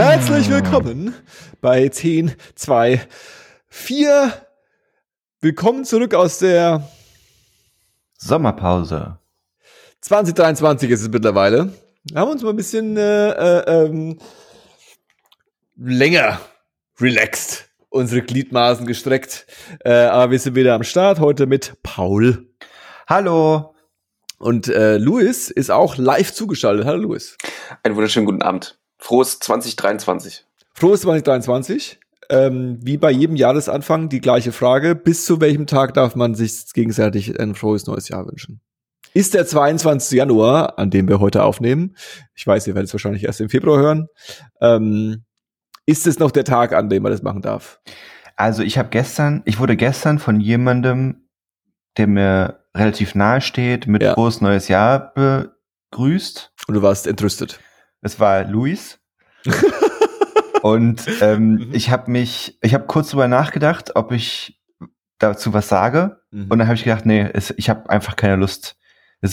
Herzlich willkommen bei 10, 2, 4. Willkommen zurück aus der Sommerpause. 2023 ist es mittlerweile. Wir haben uns mal ein bisschen länger relaxed, unsere Gliedmaßen gestreckt. Aber wir sind wieder am Start, heute mit Paul. Hallo. Und Luis ist auch live zugeschaltet. Hallo Luis. Einen wunderschönen guten Abend. Frohes 2023. Frohes 2023. Wie bei jedem Jahresanfang die gleiche Frage. Bis zu welchem Tag darf man sich gegenseitig ein frohes neues Jahr wünschen? Ist der 22. Januar, an dem wir heute aufnehmen. Ich weiß, ihr werdet es wahrscheinlich erst im Februar hören. Ist es noch der Tag, an dem man das machen darf? Also ich wurde gestern von jemandem, der mir relativ nahe steht, mit frohes neues Jahr begrüßt. Und du warst entrüstet. Es war Luis. Und ich habe kurz drüber nachgedacht, ob ich dazu was sage. Mhm. Und dann habe ich gedacht, ich habe einfach keine Lust. Es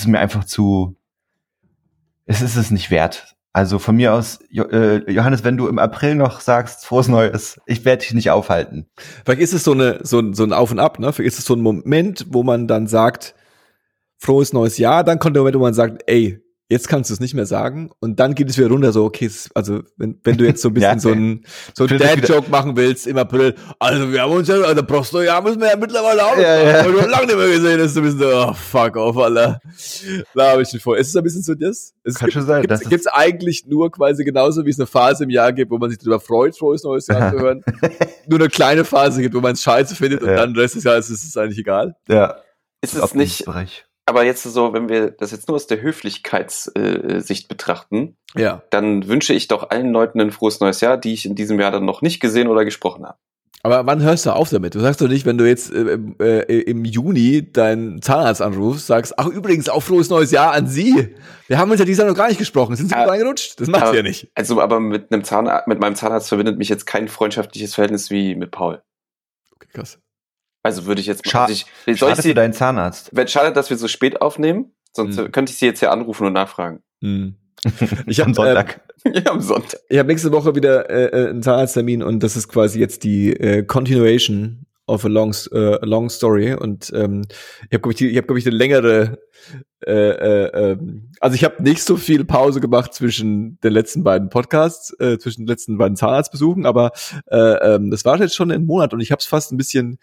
ist es nicht wert. Also von mir aus, Johannes, wenn du im April noch sagst, frohes Neues, ich werde dich nicht aufhalten. Vielleicht ist es so ein Auf und Ab, ne? Vielleicht ist es so ein Moment, wo man dann sagt, frohes neues Jahr, dann kommt der Moment, wo man sagt, ey, jetzt kannst du es nicht mehr sagen und dann geht es wieder runter, so, okay, also wenn du jetzt so ein bisschen so ein Dad-Joke machen willst im April, also wir haben uns ja, also Prosto-Jahr müssen wir ja mittlerweile auch, weil du lange nicht mehr gesehen hast, du bist so, oh, fuck off, Alter. Da habe ich schon voll. Ist es ein bisschen so das? Kann schon sein. Gibt es eigentlich nur quasi genauso, wie es eine Phase im Jahr gibt, wo man sich darüber freut, frohes neues Jahr zu hören, nur eine kleine Phase gibt, wo man es scheiße findet und dann den Rest des Jahres ist es eigentlich egal. Ja. Ist es nicht... Aber jetzt so, wenn wir das jetzt nur aus der Höflichkeitssicht betrachten, dann wünsche ich doch allen Leuten ein frohes neues Jahr, die ich in diesem Jahr dann noch nicht gesehen oder gesprochen habe. Aber wann hörst du auf damit? Du sagst doch nicht, wenn du jetzt im Juni deinen Zahnarzt anrufst, sagst, ach übrigens, auch frohes neues Jahr an Sie. Wir haben uns ja dieses Jahr noch gar nicht gesprochen. Sind Sie gut reingerutscht? Das macht ihr ja nicht. Also, aber mit meinem Zahnarzt verbindet mich jetzt kein freundschaftliches Verhältnis wie mit Paul. Okay, krass. Also würde ich jetzt... Schade für deinen Zahnarzt. Schade, dass wir so spät aufnehmen, sonst könnte ich sie jetzt hier anrufen und nachfragen. Ich am Sonntag. Ich habe nächste Woche wieder einen Zahnarzttermin und das ist quasi jetzt die Continuation of a long story und ich habe, glaube ich, eine längere... also ich habe nicht so viel Pause gemacht zwischen den letzten beiden Podcasts, zwischen den letzten beiden Zahnarztbesuchen, aber das war jetzt schon ein Monat und ich habe es fast ein bisschen...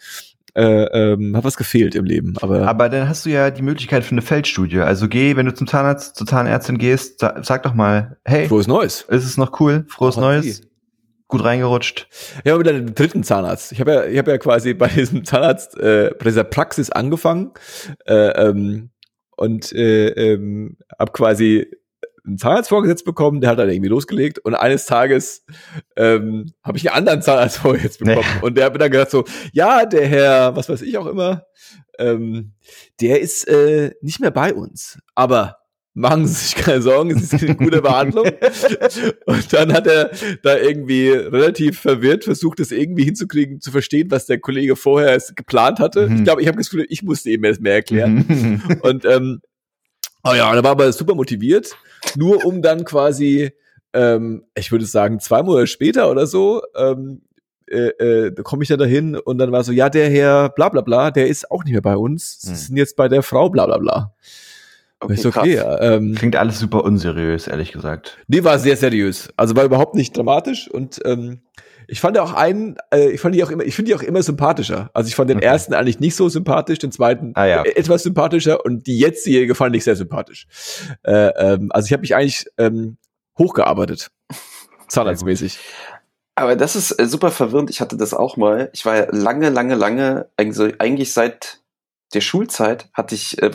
hat was gefehlt im Leben. Aber dann hast du ja die Möglichkeit für eine Feldstudie. Also wenn du zum Zahnarzt, zur Zahnärztin gehst, sag doch mal, hey, frohes Neues. Ist es noch cool? Frohes Neues. Gut reingerutscht. Ich habe wieder den dritten Zahnarzt. Ich habe ja quasi bei diesem Zahnarzt, bei dieser Praxis angefangen habe quasi einen Zahnarzt vorgesetzt bekommen, der hat dann irgendwie losgelegt und eines Tages habe ich einen anderen Zahnarzt vorgesetzt bekommen und der hat mir dann gesagt so, ja, der Herr, was weiß ich auch immer, der ist nicht mehr bei uns, aber machen Sie sich keine Sorgen, es ist eine gute Behandlung. Und dann hat er da irgendwie relativ verwirrt versucht, das irgendwie hinzukriegen, zu verstehen, was der Kollege vorher geplant hatte. Ich glaube, ich habe das Gefühl, ich musste eben das mehr erklären. Und da war aber super motiviert, nur um dann quasi, ich würde sagen, 2 Monate später oder so, da komme ich dann dahin und dann war so, ja, der Herr bla bla bla, der ist auch nicht mehr bei uns, Sie sind jetzt bei der Frau bla bla bla. Okay, klingt alles super unseriös, ehrlich gesagt. Nee, war sehr seriös, also war überhaupt nicht dramatisch und ich finde die auch immer sympathischer. Also ich fand den ersten eigentlich nicht so sympathisch, den zweiten etwas sympathischer und die jetzige fand ich sehr sympathisch. Also ich habe mich eigentlich hochgearbeitet, zahnarztmäßig. Aber das ist super verwirrend. Ich hatte das auch mal. Ich war lange, eigentlich seit der Schulzeit war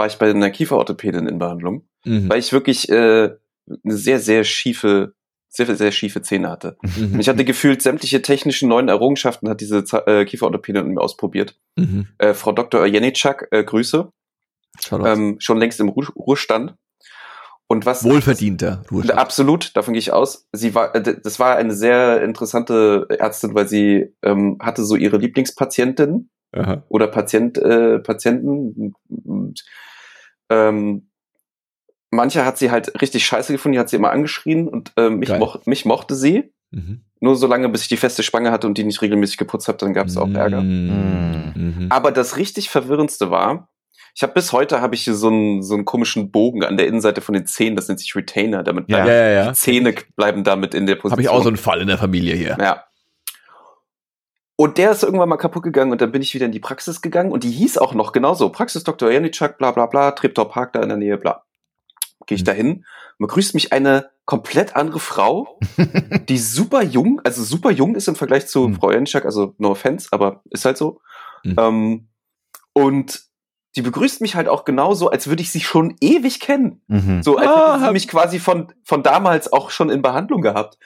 ich bei einer Kieferorthopädin in Behandlung, weil ich wirklich eine sehr, sehr schiefe Zähne hatte. Ich hatte gefühlt sämtliche technischen neuen Errungenschaften hat diese Kieferorthopädin mit mir ausprobiert. Frau Dr. Jenitschak, Grüße. Schon längst im Ruhestand. Und was wohlverdienter Ruhestand. Absolut, davon gehe ich aus. Das war eine sehr interessante Ärztin, weil sie hatte so ihre Lieblingspatientin oder Patienten. Manche hat sie halt richtig scheiße gefunden, die hat sie immer angeschrien und mich mochte sie. Mhm. Nur so lange, bis ich die feste Spange hatte und die nicht regelmäßig geputzt habe, dann gab es auch Ärger. Mhm. Aber das richtig Verwirrendste war, ich habe bis heute habe ich hier so einen komischen Bogen an der Innenseite von den Zähnen, das nennt sich Retainer, damit die Zähne bleiben damit in der Position. Habe ich auch so einen Fall in der Familie hier. Ja. Und der ist irgendwann mal kaputt gegangen und dann bin ich wieder in die Praxis gegangen und die hieß auch noch genauso, Praxis Dr. Jenitschak, bla bla bla, Treptower Park da in der Nähe, bla. Gehe ich da hin, begrüßt mich eine komplett andere Frau, die super jung ist im Vergleich zu Frau Jenitschak, also no offense, aber ist halt so. Mhm. Und die begrüßt mich halt auch genauso, als würde ich sie schon ewig kennen. Mhm. So, als hätte sie mich quasi von damals auch schon in Behandlung gehabt.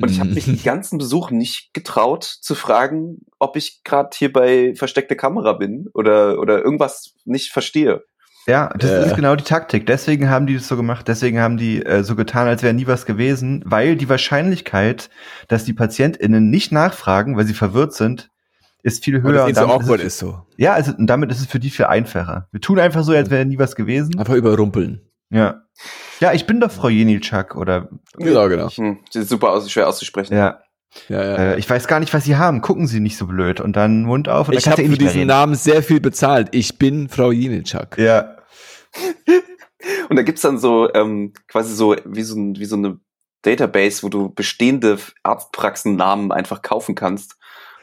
Und ich habe mich den ganzen Besuch nicht getraut, zu fragen, ob ich gerade hier bei versteckter Kamera bin oder irgendwas nicht verstehe. Ja, das ist genau die Taktik. Deswegen haben die das so gemacht. Deswegen haben die so getan, als wäre nie was gewesen. Weil die Wahrscheinlichkeit, dass die PatientInnen nicht nachfragen, weil sie verwirrt sind, ist viel höher. Und damit so ist so. Ja, also, und damit ist es für die viel einfacher. Wir tun einfach so, als wäre nie was gewesen. Einfach überrumpeln. Ja. Ja, ich bin doch Frau Jenitschak, oder? Genau. Sieht super aus, schwer auszusprechen. Ja. Ich weiß gar nicht, was Sie haben. Gucken Sie nicht so blöd. Und dann Mund auf. Und ich habe für diesen Namen sehr viel bezahlt. Ich bin Frau Jenitschak. Ja. Und da gibt's dann so, quasi so, wie so eine Database, wo du bestehende Arztpraxennamen einfach kaufen kannst.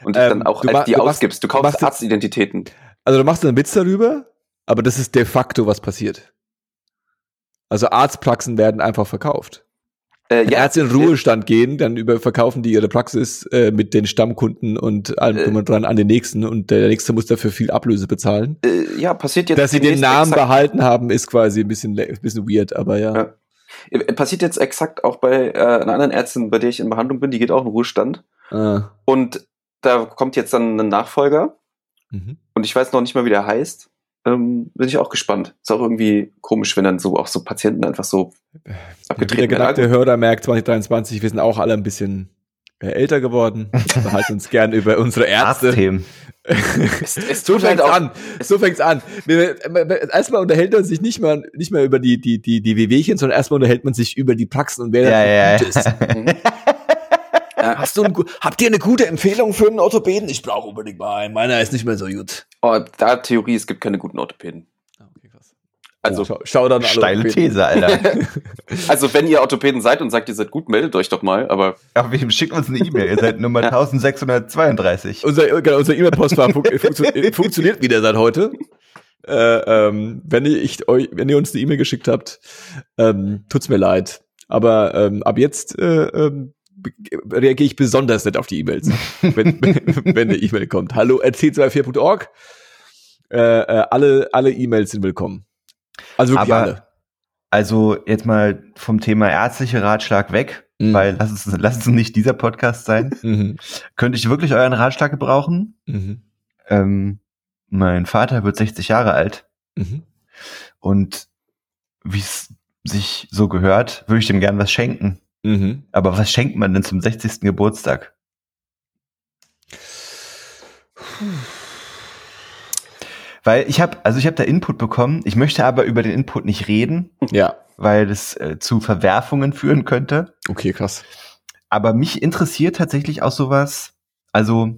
Und dann auch als die ausgibst. Du kaufst Arztidentitäten. Also du machst einen Witz darüber, aber das ist de facto, was passiert. Also Arztpraxen werden einfach verkauft. Wenn Ärzte in Ruhestand gehen, dann verkaufen die ihre Praxis mit den Stammkunden und allem drum und dran an den Nächsten. Und der Nächste muss dafür viel Ablöse bezahlen. Ja, passiert jetzt. Dass sie den Namen behalten haben, ist quasi ein bisschen weird, aber ja. Passiert jetzt exakt auch bei einer anderen Ärztin, bei der ich in Behandlung bin, die geht auch in Ruhestand. Und da kommt jetzt dann ein Nachfolger und ich weiß noch nicht mal, wie der heißt. Bin ich auch gespannt. Ist auch irgendwie komisch, wenn dann so auch so Patienten einfach so abgetreten werden. Der Hörer merkt 2023, wir sind auch alle ein bisschen älter geworden. Wir behalten uns gern über unsere Ärzte. So fängt's an. Erstmal unterhält man sich nicht mehr über die WWchen, sondern erstmal unterhält man sich über die Praxen und wer da gut ist. Habt ihr eine gute Empfehlung für einen Orthopäden? Ich brauche unbedingt mal einen. Meiner ist nicht mehr so gut. Oh, da Theorie, es gibt keine guten Orthopäden. Okay, krass. Also, schau dann alle steile Orthopäden. These, Alter. Also, wenn ihr Orthopäden seid und sagt, ihr seid gut, meldet euch doch mal. Aber wir schicken uns eine E-Mail. Ihr seid Nummer 1632. Unser E-Mail-Postfach funktioniert wieder seit heute. Wenn ihr uns eine E-Mail geschickt habt, tut's mir leid. Aber ab jetzt reagiere ich besonders nett auf die E-Mails, wenn eine E-Mail kommt. Hallo c24.org. Alle E-Mails sind willkommen. Also wirklich alle. Also jetzt mal vom Thema ärztlicher Ratschlag weg, weil lasst es nicht dieser Podcast sein. Könnte ich wirklich euren Ratschlag gebrauchen? Mein Vater wird 60 Jahre alt. Und wie es sich so gehört, würde ich dem gern was schenken. Aber was schenkt man denn zum 60. Geburtstag? Weil ich habe da Input bekommen, ich möchte aber über den Input nicht reden, weil das zu Verwerfungen führen könnte. Okay, krass. Aber mich interessiert tatsächlich auch sowas, also,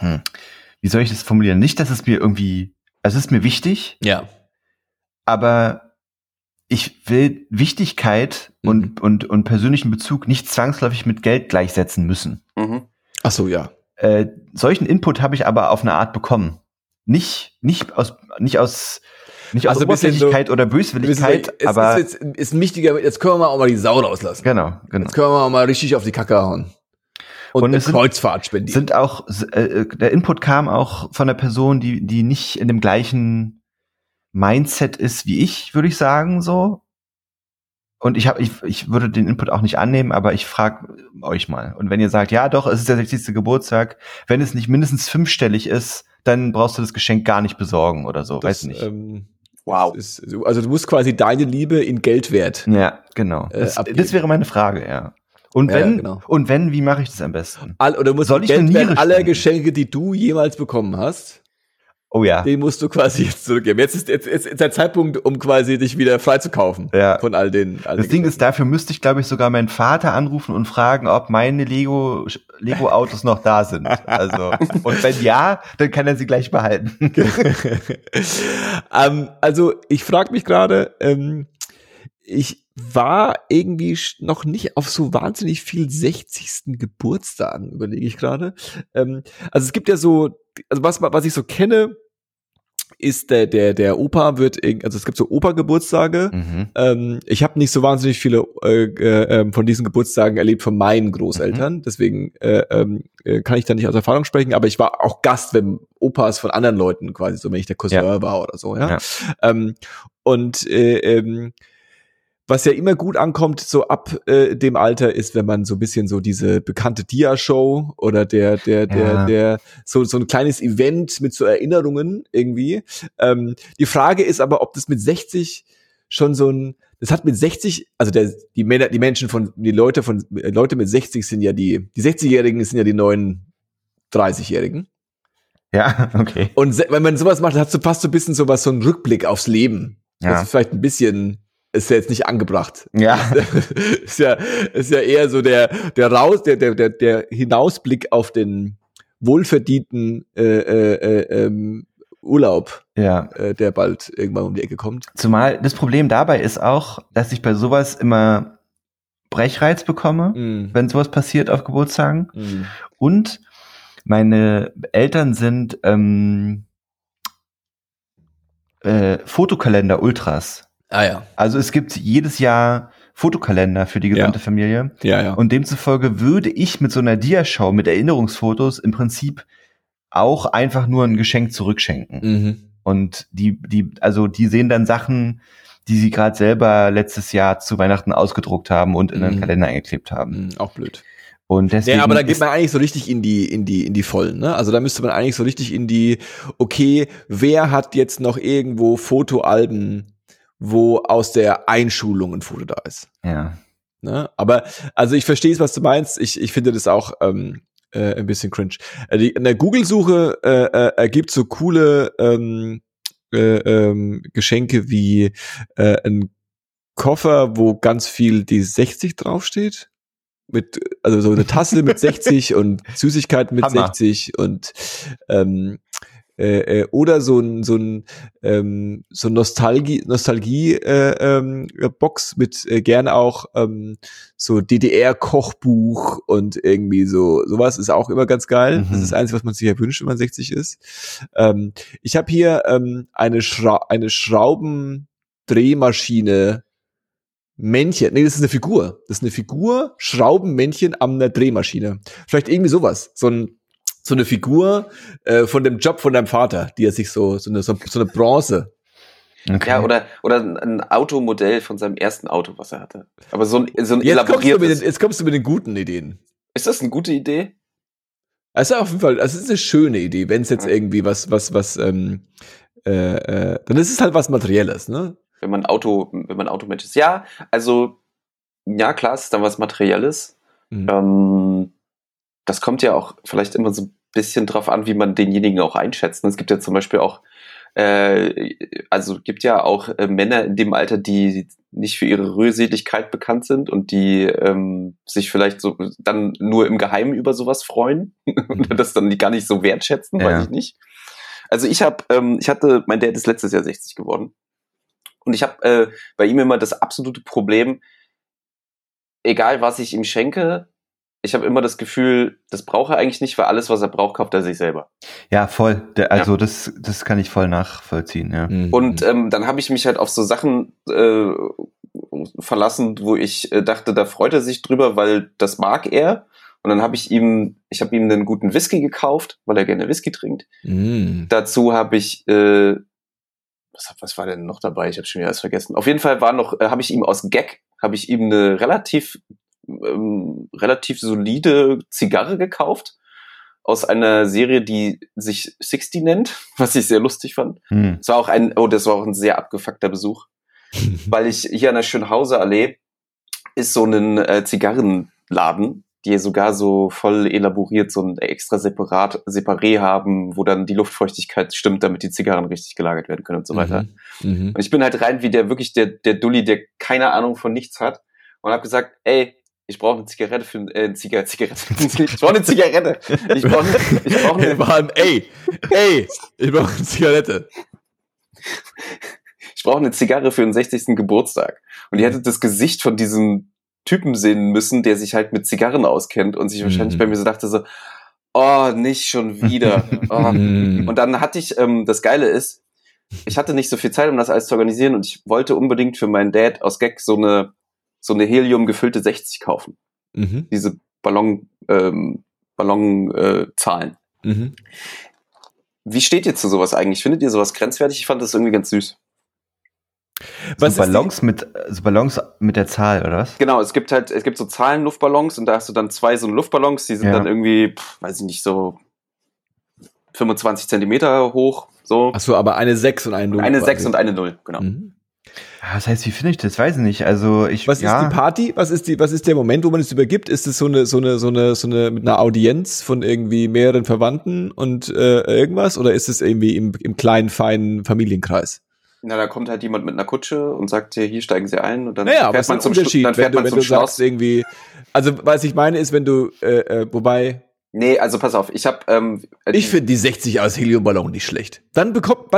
wie soll ich das formulieren? Nicht, dass es mir irgendwie, also es ist mir wichtig, aber ich will Wichtigkeit und persönlichen Bezug nicht zwangsläufig mit Geld gleichsetzen müssen. Ach so, ja. Solchen Input habe ich aber auf eine Art bekommen. Nicht aus Oberflächlichkeit oder Böswilligkeit, aber ist ein wichtiger, jetzt können wir auch mal die Sau rauslassen. Genau. Jetzt können wir auch mal richtig auf die Kacke hauen. Und eine Kreuzfahrt spendieren. Der Input kam auch von einer Person, die nicht in dem gleichen Mindset ist wie ich, würde ich sagen, so. Und ich würde den Input auch nicht annehmen, aber ich frage euch mal. Und wenn ihr sagt, ja doch, es ist der 60. Geburtstag, wenn es nicht mindestens 5-stellig ist, dann brauchst du das Geschenk gar nicht besorgen oder so, weiß nicht. Wow. Also du musst quasi deine Liebe in Geldwert. Ja, genau. Das wäre meine Frage, ja. Und wenn, wie mache ich das am besten? Soll ich Geldwert aller Geschenke, die du jemals bekommen hast, Oh ja. Den musst du quasi jetzt zurückgeben. Jetzt ist der Zeitpunkt, um quasi dich wieder freizukaufen von all den. All das den Ding ist, dafür müsste ich, glaube ich, sogar meinen Vater anrufen und fragen, ob meine Lego-Autos noch da sind. Also, und wenn ja, dann kann er sie gleich behalten. Also, ich frage mich gerade, ich war irgendwie noch nicht auf so wahnsinnig viel 60. Geburtstagen, überlege ich gerade. Also es gibt ja so, also was ich so kenne, ist der Opa also es gibt so Opa-Geburtstage. Mhm. Ich habe nicht so wahnsinnig viele von diesen Geburtstagen erlebt von meinen Großeltern, deswegen kann ich da nicht aus Erfahrung sprechen, aber ich war auch Gast, wenn Opas von anderen Leuten quasi, so wenn ich der Cousin war oder so. Ja. Was ja immer gut ankommt, so ab dem Alter, ist, wenn man so ein bisschen so diese bekannte Dia-Show oder der so ein kleines Event mit so Erinnerungen irgendwie. Die Frage ist aber, ob das mit 60 schon so ein, das hat mit 60, also die Leute mit 60 sind ja die 60-Jährigen sind ja die neuen 30-Jährigen. Ja, okay. Und wenn man sowas macht, hat so fast so ein bisschen sowas, so einen Rückblick aufs Leben. Ja. Das ist vielleicht ein bisschen, ist ja jetzt nicht angebracht. Ja. Ist ja eher so der Hinausblick auf den wohlverdienten Urlaub, der bald irgendwann um die Ecke kommt. Zumal das Problem dabei ist auch, dass ich bei sowas immer Brechreiz bekomme, wenn sowas passiert auf Geburtstagen. Mm. Und meine Eltern sind Fotokalender-Ultras. Ah ja. Also es gibt jedes Jahr Fotokalender für die gesamte Familie. Ja, ja. Und demzufolge würde ich mit so einer Diashow mit Erinnerungsfotos im Prinzip auch einfach nur ein Geschenk zurückschenken. Mhm. Und die sehen dann Sachen, die sie gerade selber letztes Jahr zu Weihnachten ausgedruckt haben und in einen Kalender eingeklebt haben. Mhm, auch blöd. Und deswegen aber da geht man eigentlich so richtig in die Vollen, ne? Also da müsste man eigentlich so richtig in die, okay, wer hat jetzt noch irgendwo Fotoalben, wo aus der Einschulung ein Foto da ist. Ja. Ne? Aber, also ich verstehe es, was du meinst. Ich finde das auch ein bisschen cringe. In der Google-Suche ergibt so coole Geschenke wie ein Koffer, wo ganz viel die 60 draufsteht. Also so eine Tasse mit 60 und Süßigkeiten mit Hammer. 60 und oder so ein Nostalgie-Box mit gerne auch so DDR-Kochbuch und irgendwie sowas ist auch immer ganz geil. Mhm. Das ist das Einzige, was man sich ja wünscht, wenn man 60 ist. Ich habe hier eine Schraubendrehmaschine Männchen. Nee, das ist eine Figur. Das ist eine Figur, Schraubenmännchen an einer Drehmaschine. Vielleicht irgendwie sowas. So eine Figur von dem Job von deinem Vater, die er sich so eine Bronze. Okay. Ja, oder ein Automodell von seinem ersten Auto, was er hatte. Aber so ein elaboriertes. Jetzt kommst du mit den guten Ideen. Ist das eine gute Idee? Also auf jeden Fall, es ist eine schöne Idee, wenn es jetzt irgendwie dann ist es halt was Materielles, ne? Wenn man Automensch ist. Ja, also, ja klar, es ist dann was Materielles. Mhm. Das kommt ja auch vielleicht immer so ein bisschen drauf an, wie man denjenigen auch einschätzt. Es gibt ja zum Beispiel auch, Männer in dem Alter, die nicht für ihre Rührseligkeit bekannt sind und die sich vielleicht so dann nur im Geheimen über sowas freuen oder das dann gar nicht so wertschätzen, weiß ich nicht. Also mein Dad ist letztes Jahr 60 geworden und ich habe bei ihm immer das absolute Problem, egal was ich ihm schenke, ich habe immer das Gefühl, das braucht er eigentlich nicht, weil alles, was er braucht, kauft er sich selber. Ja, voll. Das kann ich voll nachvollziehen, ja. Und dann habe ich mich halt auf so Sachen verlassen, wo ich dachte, da freut er sich drüber, weil das mag er. Und dann habe ich ihm einen guten Whisky gekauft, weil er gerne Whisky trinkt. Mm. Dazu habe ich was war denn noch dabei? Ich habe schon wieder alles vergessen. Auf jeden Fall war noch, habe ich ihm aus Gag, eine relativ solide Zigarre gekauft aus einer Serie, die sich 60 nennt, was ich sehr lustig fand. Hm. Das war auch ein sehr abgefuckter Besuch, weil ich hier an der Schönhauser Allee ist so ein Zigarrenladen die sogar so voll elaboriert so ein extra Separé haben, wo dann die Luftfeuchtigkeit stimmt, damit die Zigarren richtig gelagert werden können und so weiter. Mhm. Und ich bin halt rein wie der Dulli, der keine Ahnung von nichts hat und habe gesagt, ey, ich brauche eine Zigarette für Ich brauche eine Zigarette. Ich brauche eine Zigarette. Ich brauche eine Zigarre für den 60. Geburtstag. Und ihr hättet das Gesicht von diesem Typen sehen müssen, der sich halt mit Zigarren auskennt und sich wahrscheinlich bei mir so dachte so, oh, nicht schon wieder. Oh. Und dann hatte ich, das Geile ist, ich hatte nicht so viel Zeit, um das alles zu organisieren und ich wollte unbedingt für meinen Dad aus Gag so eine heliumgefüllte 60 kaufen. Mhm. Diese Ballonzahlen. Wie steht ihr zu sowas eigentlich? Findet ihr sowas grenzwertig? Ich fand das irgendwie ganz süß. Ballons mit der Zahl, oder was? Genau, es gibt so Zahlenluftballons und da hast du dann zwei so Luftballons, die sind dann irgendwie, weiß ich nicht, so 25 Zentimeter hoch. So. Achso, aber eine 6 und eine 0. Eine 6 und eine 0, genau. Mhm. Das heißt, wie finde ich das? Weiß ich nicht. Also was ist die Party? Was ist der Moment, wo man es übergibt? Ist es so eine mit einer Audienz von irgendwie mehreren Verwandten und irgendwas? Oder ist es irgendwie im kleinen, feinen Familienkreis? Na, da kommt halt jemand mit einer Kutsche und sagt hier steigen Sie ein und dann fährt man zum Schluss. Dann fährt man zum Schluss irgendwie. Also was ich meine ist, wenn du wobei. Nee, also pass auf, ich habe. Ich finde die 60 aus Heliumballon nicht schlecht. Wann bekommt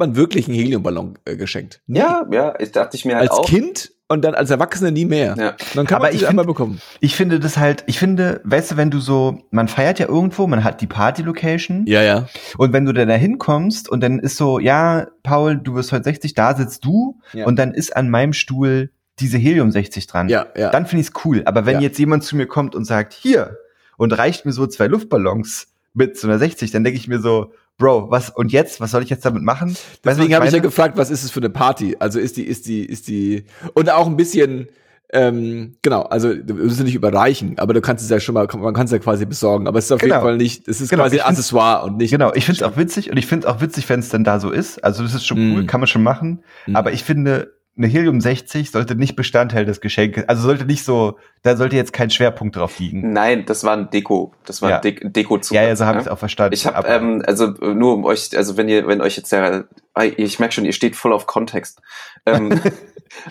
man wirklich einen Heliumballon geschenkt? Nee. Ja, ich dachte ich mir halt als auch. Als Kind und dann als Erwachsener nie mehr. Ja. Dann kann man die einmal bekommen. Ich finde, weißt du, wenn du so, man feiert ja irgendwo, man hat die Party-Location. Ja. Und wenn du dann da hinkommst und dann ist so, ja, Paul, du wirst heute 60, da sitzt du und dann ist an meinem Stuhl diese Helium-60 dran. Ja. Dann finde ich es cool. Aber wenn jetzt jemand zu mir kommt und sagt, hier, und reicht mir so zwei Luftballons mit so einer 60, dann denke ich mir so, Bro, was und jetzt? Was soll ich jetzt damit machen? Deswegen habe ich ja gefragt, was ist es für eine Party? Also ist die und auch ein bisschen genau, also du musst es nicht überreichen, aber du kannst es ja schon mal, man kann es ja quasi besorgen, aber es ist auf jeden Fall nicht, es ist quasi ein Accessoire und nicht. Genau, ich finde es auch witzig und ich finde es auch witzig, wenn es dann da so ist. Also das ist schon cool, kann man schon machen, aber ich finde eine Helium-60 sollte nicht Bestandteil des Geschenkes, also sollte nicht so, da sollte jetzt kein Schwerpunkt drauf liegen. Nein, das war ein Deko. Das war ein Deko-Zugang. Ja, so habe ich es auch verstanden. Ich habe, also nur um euch, also wenn euch jetzt der, ich merke schon, ihr steht voll auf Kontext.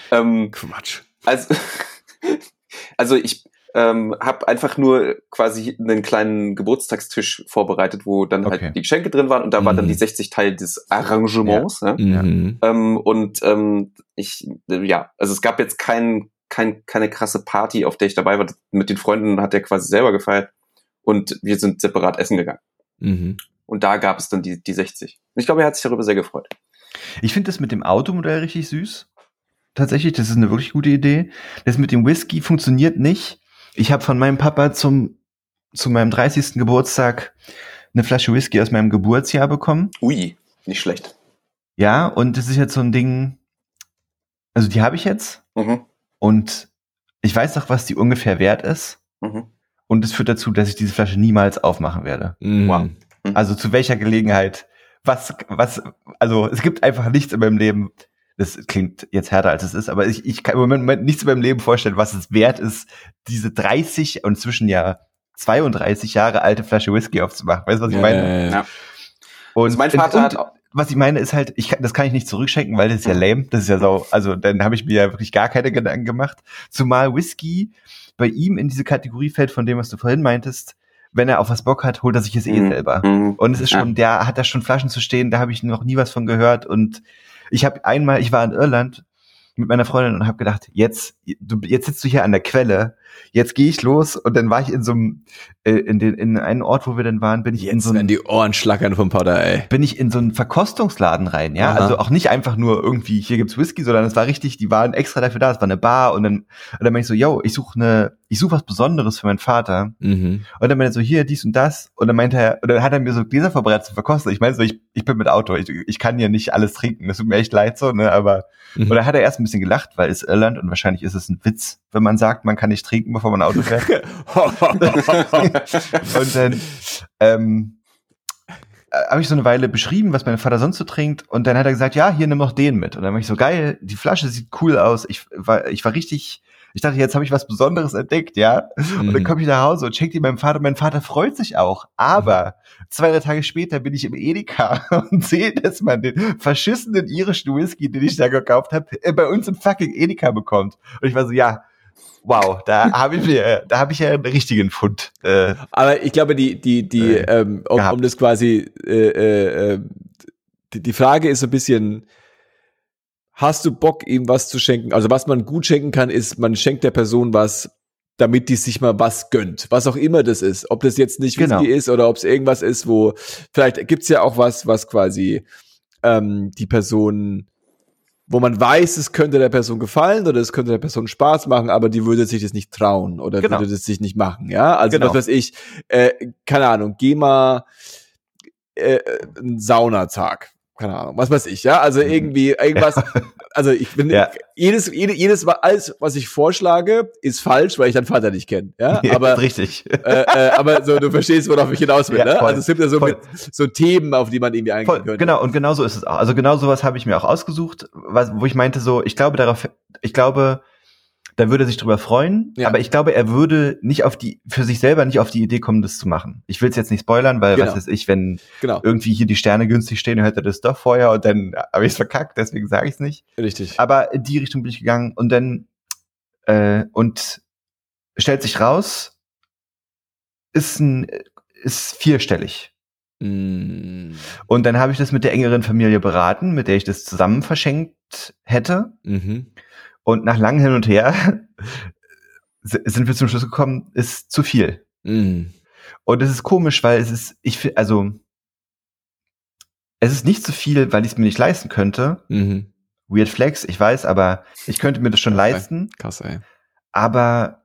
Quatsch. Also ich habe einfach nur quasi einen kleinen Geburtstagstisch vorbereitet, wo dann halt die Geschenke drin waren und da war dann die 60 Teil des Arrangements. Ja. Ne? Also es gab jetzt keine krasse Party, auf der ich dabei war. Mit den Freunden hat er quasi selber gefeiert und wir sind separat essen gegangen. Mhm. Und da gab es dann die 60. Ich glaube, er hat sich darüber sehr gefreut. Ich finde das mit dem Automodell richtig süß. Tatsächlich, das ist eine wirklich gute Idee. Das mit dem Whisky funktioniert nicht. Ich habe von meinem Papa zu meinem 30. Geburtstag eine Flasche Whisky aus meinem Geburtsjahr bekommen. Ui, nicht schlecht. Ja, und das ist jetzt so ein Ding, also die habe ich jetzt und ich weiß noch, was die ungefähr wert ist und das führt dazu, dass ich diese Flasche niemals aufmachen werde. Mhm. Wow. Also zu welcher Gelegenheit, also es gibt einfach nichts in meinem Leben. Das klingt jetzt härter, als es ist, aber ich kann im Moment nichts in meinem Leben vorstellen, was es wert ist, diese 30 und inzwischen ja 32 Jahre alte Flasche Whisky aufzumachen. Weißt du, was ich meine? Ja. Und also mein Vater hat, was ich meine ist halt, das kann ich nicht zurückschenken, weil das ist ja lame, das ist ja so, also dann habe ich mir ja wirklich gar keine Gedanken gemacht, zumal Whisky bei ihm in diese Kategorie fällt, von dem, was du vorhin meintest, wenn er auf was Bock hat, holt er sich es selber. Und es ist schon, der hat da schon Flaschen zu stehen, da habe ich noch nie was von gehört und ich war in Irland mit meiner Freundin und habe gedacht, jetzt sitzt du hier an der Quelle, jetzt gehe ich los und dann war ich in so einem, in einen Ort, wo wir dann waren, bin ich jetzt in so einen, die Ohren schlackern vom Potter, ey. Bin ich in so einen Verkostungsladen rein, ja, aha. Also auch nicht einfach nur irgendwie, hier gibt's Whisky, sondern es war richtig, die waren extra dafür da, es war eine Bar und dann bin ich so, yo, ich suche was Besonderes für meinen Vater. Mhm. Und dann meinte er so, hier, dies und das. Und dann meinte er, und dann hat er mir so Gläser vorbereitet zum Verkosten. Ich meine so, ich bin mit Auto, ich kann ja nicht alles trinken, das tut mir echt leid so, ne, aber, und dann hat er erst ein bisschen gelacht, weil es Irland und wahrscheinlich ist es ein Witz, wenn man sagt, man kann nicht trinken, bevor man Auto fährt. Und dann, habe ich so eine Weile beschrieben, was mein Vater sonst so trinkt und dann hat er gesagt, ja, hier, nimm noch den mit. Und dann war ich so, geil, die Flasche sieht cool aus. Ich war richtig, Ich dachte, jetzt habe ich was Besonderes entdeckt, ja. Und dann komme ich nach Hause und schenke die meinem Vater. Mein Vater freut sich auch. Aber 2-3 Tage später bin ich im Edeka und sehe, dass man den verschissenen irischen Whisky, den ich da gekauft habe, bei uns im fucking Edeka bekommt. Und ich war so, ja, wow, da habe ich ja einen richtigen Fund. Aber ich glaube, um das quasi, die Frage ist so ein bisschen, hast du Bock, ihm was zu schenken? Also was man gut schenken kann, ist, man schenkt der Person was, damit die sich mal was gönnt. Was auch immer das ist. Ob das jetzt nicht Whisky ist oder ob es irgendwas ist, wo, vielleicht gibt's ja auch was quasi die Person, wo man weiß, es könnte der Person gefallen oder es könnte der Person Spaß machen, aber die würde sich das nicht trauen oder würde das sich nicht machen. Ja, also was weiß ich, keine Ahnung, geh mal einen Saunatag. Keine Ahnung, was weiß ich, ja, also irgendwie, irgendwas, also ich bin, jedes Mal, alles, was ich vorschlage, ist falsch, weil ich deinen Vater nicht kenne, ja, aber, richtig. Aber so, du verstehst, worauf ich hinaus will, ja, ne, voll, also es gibt ja so Themen, auf die man irgendwie eingehen könnte. Genau, und genau so ist es auch, also genau sowas habe ich mir auch ausgesucht, wo ich meinte so, da würde er sich drüber freuen, aber ich glaube, er würde nicht für sich selber nicht auf die Idee kommen, das zu machen. Ich will es jetzt nicht spoilern, weil was weiß ich, wenn irgendwie hier die Sterne günstig stehen, hört er das doch vorher und dann habe ich es verkackt, deswegen sage ich es nicht. Richtig. Aber in die Richtung bin ich gegangen und dann und stellt sich raus, ist vierstellig. Mm. Und dann habe ich das mit der engeren Familie beraten, mit der ich das zusammen verschenkt hätte. Mhm. Und nach langem Hin und Her sind wir zum Schluss gekommen, ist zu viel. Mm. Und es ist komisch, weil es ist nicht zu viel, weil ich es mir nicht leisten könnte. Mm-hmm. Weird Flex, ich weiß, aber ich könnte mir das schon leisten. Krass, ey. Aber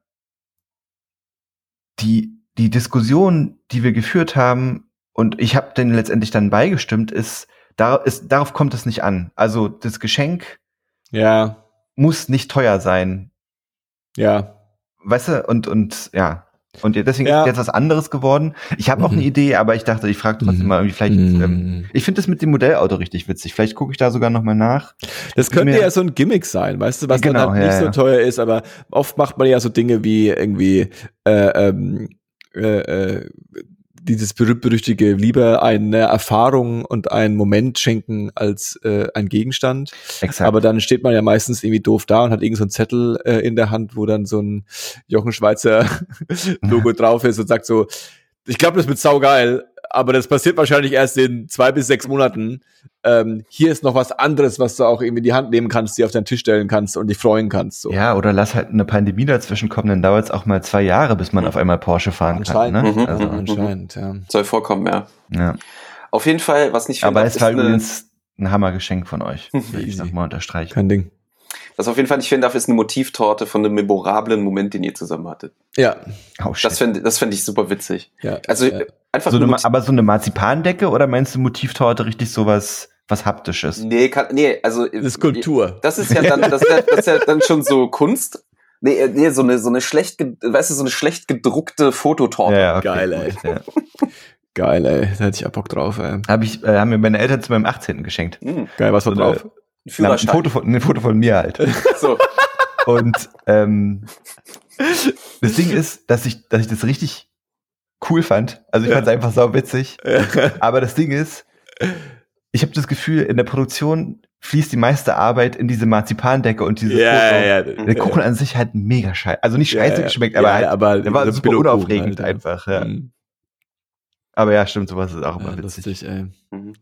die Diskussion, die wir geführt haben, und ich habe dann letztendlich dann beigestimmt, darauf kommt es nicht an. Also das Geschenk. Ja. Muss nicht teuer sein. Ja. Weißt du, und ja. Und deswegen ist jetzt was anderes geworden. Ich habe auch eine Idee, aber ich dachte, ich frage trotzdem mal irgendwie vielleicht. Ich finde das mit dem Modellauto richtig witzig. Vielleicht gucke ich da sogar nochmal nach. Das könnte ja so ein Gimmick sein, weißt du, was dann halt nicht so teuer ist, aber oft macht man ja so Dinge wie irgendwie dieses berühmt-berüchtigte lieber eine Erfahrung und einen Moment schenken als ein Gegenstand. Exakt. Aber dann steht man ja meistens irgendwie doof da und hat irgend so einen Zettel in der Hand, wo dann so ein Jochen Schweizer Logo drauf ist und sagt so, ich glaube, das wird saugeil, aber das passiert wahrscheinlich erst in 2 bis 6 Monaten. Hier ist noch was anderes, was du auch irgendwie in die Hand nehmen kannst, die auf deinen Tisch stellen kannst und dich freuen kannst. So. Ja, oder lass halt eine Pandemie dazwischen kommen, dann dauert es auch mal 2 Jahre, bis man auf einmal Porsche fahren kann. Ne? Also, anscheinend, ja. Soll vorkommen, ja. Auf jeden Fall, was nicht viel. Aber es war übrigens ein Hammergeschenk von euch, will ich nochmal unterstreichen. Kein Ding. Was auf jeden Fall nicht fehlen darf, ist eine Motivtorte von einem memorablen Moment, den ihr zusammen hattet. Ja. Oh, shit. Das fänd ich super witzig. Ja, also einfach so aber so eine Marzipandecke oder meinst du Motivtorte richtig sowas was Haptisches? Nee, also eine Skulptur. Das ist ja dann schon so Kunst. Nee, so eine schlecht gedruckte Fototorte. Ja, okay. Geil, ey. Ja. Geil, ey. Da hätte ich auch Bock drauf, ey. Haben mir meine Eltern zu meinem 18. geschenkt. Geil, was war drauf? Ein Foto von mir halt. So. Und das Ding ist, dass ich das richtig cool fand. Also ich fand es einfach sau witzig. Aber das Ding ist, ich habe das Gefühl, in der Produktion fließt die meiste Arbeit in diese Marzipandecke und diese Foto. Der Kuchen an sich hat mega scheiße. Also nicht scheiße geschmeckt, aber der war super unaufregend halt, einfach. Ja. Mhm. Aber ja, stimmt, sowas ist auch immer witzig. Lustig, ey.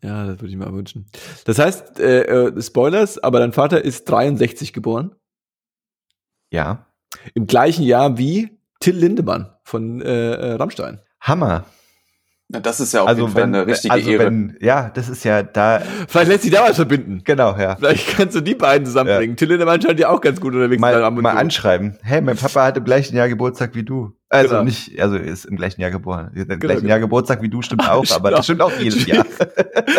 Ja, das würde ich mir wünschen. Das heißt, Spoilers, aber dein Vater ist 63 geboren. Ja. Im gleichen Jahr wie Till Lindemann von Rammstein. Hammer. Na, das ist ja auf jeden Fall eine richtige Ehre. Das ist ja da. Vielleicht lässt sich da was verbinden. Genau, ja. Vielleicht kannst du die beiden zusammenbringen. Ja. Till Lindemann scheint ja auch ganz gut unterwegs zu sein. Mal anschreiben. Hey, mein Papa hat im gleichen Jahr Geburtstag wie du. Also ist im gleichen Jahr geboren. Jahr Geburtstag wie du stimmt auch, aber das stimmt auch jedes Jahr.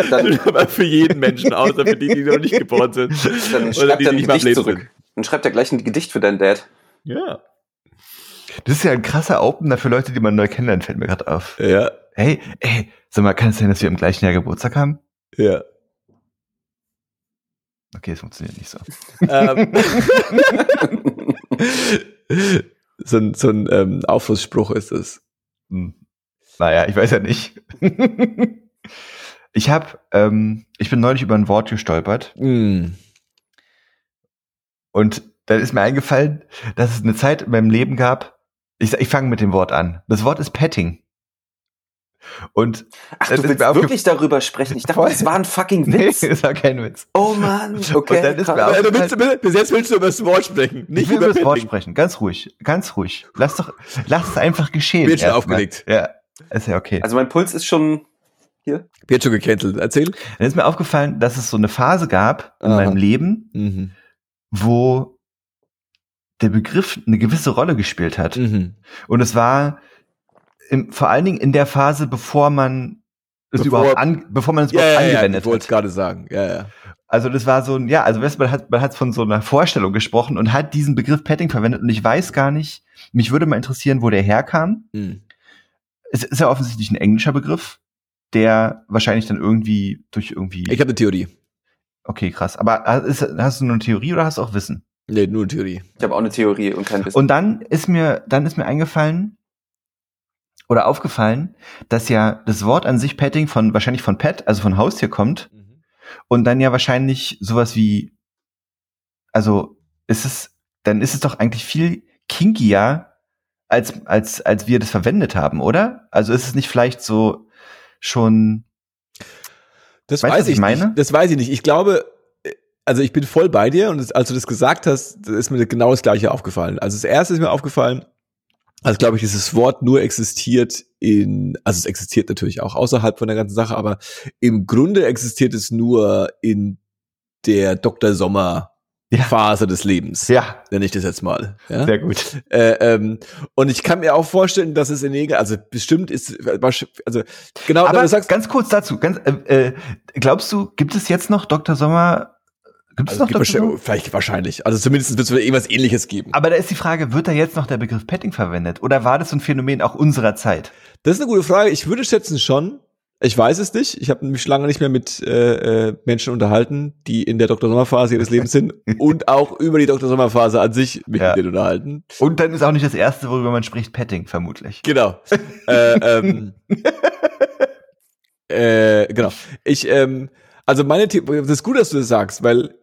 Dann aber für jeden Menschen, außer für die noch nicht geboren sind. Dann schreibt er ein Gedicht zurück. Dann schreibt er gleich ein Gedicht für deinen Dad. Ja. Das ist ja ein krasser Opener für Leute, die man neu kennenlernt, fällt mir gerade auf. Ja. Hey, sag mal, kann es sein, dass wir im gleichen Jahr Geburtstag haben? Ja. Okay, es funktioniert nicht so. so ein Aufschlussspruch ist es. Naja, ich weiß ja nicht. Ich bin neulich über ein Wort gestolpert. Und dann ist mir eingefallen, dass es eine Zeit in meinem Leben gab, ich fange mit dem Wort an. Das Wort ist Petting. Und ach, du willst wirklich darüber sprechen? Ich dachte, das war ein fucking Witz. Nee, das war kein Witz. Oh Mann, okay. Und dann ist mir bis jetzt willst du über das Wort sprechen, nicht über das Wort sprechen. Ganz ruhig, ganz ruhig. Lass es einfach geschehen. Bin schon aufgelegt. Ja, ist ja okay. Also mein Puls ist schon hier. Wird schon gecancelt. Erzähl. Dann ist mir aufgefallen, dass es so eine Phase gab in meinem Leben, wo der Begriff eine gewisse Rolle gespielt hat. Und es war vor allen Dingen in der Phase, bevor man es überhaupt angewendet hat. Ich wollte es gerade sagen. Ja. Also das war so ein, man hat von so einer Vorstellung gesprochen und hat diesen Begriff Petting verwendet und ich weiß gar nicht, mich würde mal interessieren, wo der herkam. Es ist ja offensichtlich ein englischer Begriff, der wahrscheinlich dann irgendwie. Ich habe eine Theorie. Okay, krass. Aber hast du nur eine Theorie oder hast du auch Wissen? Nee, nur eine Theorie. Ich habe auch eine Theorie und kein Wissen. Und dann ist mir eingefallen, oder aufgefallen, dass ja das Wort an sich Petting wahrscheinlich von Pet, also von Haustier kommt, und dann ja wahrscheinlich sowas wie, dann ist es doch eigentlich viel kinkier, als wir das verwendet haben, oder? Also ist es nicht vielleicht so schon, das weiß ich nicht. Das weiß ich nicht. Ich glaube, also ich bin voll bei dir und als du das gesagt hast, ist mir genau das Gleiche aufgefallen. Also das Erste ist mir aufgefallen, also glaube ich, dieses Wort nur existiert es existiert natürlich auch außerhalb von der ganzen Sache, aber im Grunde existiert es nur in der Dr. Sommer Phase des Lebens. Ja. Nenne ich das jetzt mal. Ja? Sehr gut. Und ich kann mir auch vorstellen, dass es in genau. Aber du sagst, ganz kurz dazu, glaubst du, gibt es jetzt noch Dr. Sommer? Wahrscheinlich. Also zumindest wird es irgendwas Ähnliches geben. Aber da ist die Frage, wird da jetzt noch der Begriff Petting verwendet? Oder war das so ein Phänomen auch unserer Zeit? Das ist eine gute Frage. Ich würde schätzen schon. Ich weiß es nicht. Ich habe mich lange nicht mehr mit Menschen unterhalten, die in der Dr. Sommer-Phase ihres Lebens sind und auch über die Dr. Sommer-Phase an sich mit denen unterhalten. Und dann ist auch nicht das Erste, worüber man spricht, Petting, vermutlich. Genau. Genau. Also meine Theorie, das ist gut, dass du das sagst, weil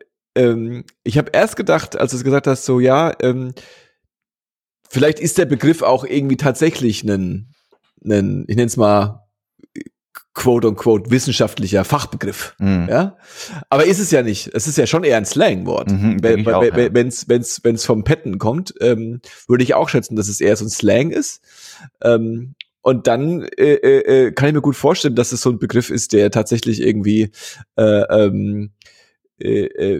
ich habe erst gedacht, als du es gesagt hast, so vielleicht ist der Begriff auch irgendwie tatsächlich ein ich nenne es mal quote-unquote wissenschaftlicher Fachbegriff. Ja? Aber ist es ja nicht. Es ist ja schon eher ein Slangwort. Wenn's vom Petten kommt, würde ich auch schätzen, dass es eher so ein Slang ist. Und dann kann ich mir gut vorstellen, dass es so ein Begriff ist, der tatsächlich irgendwie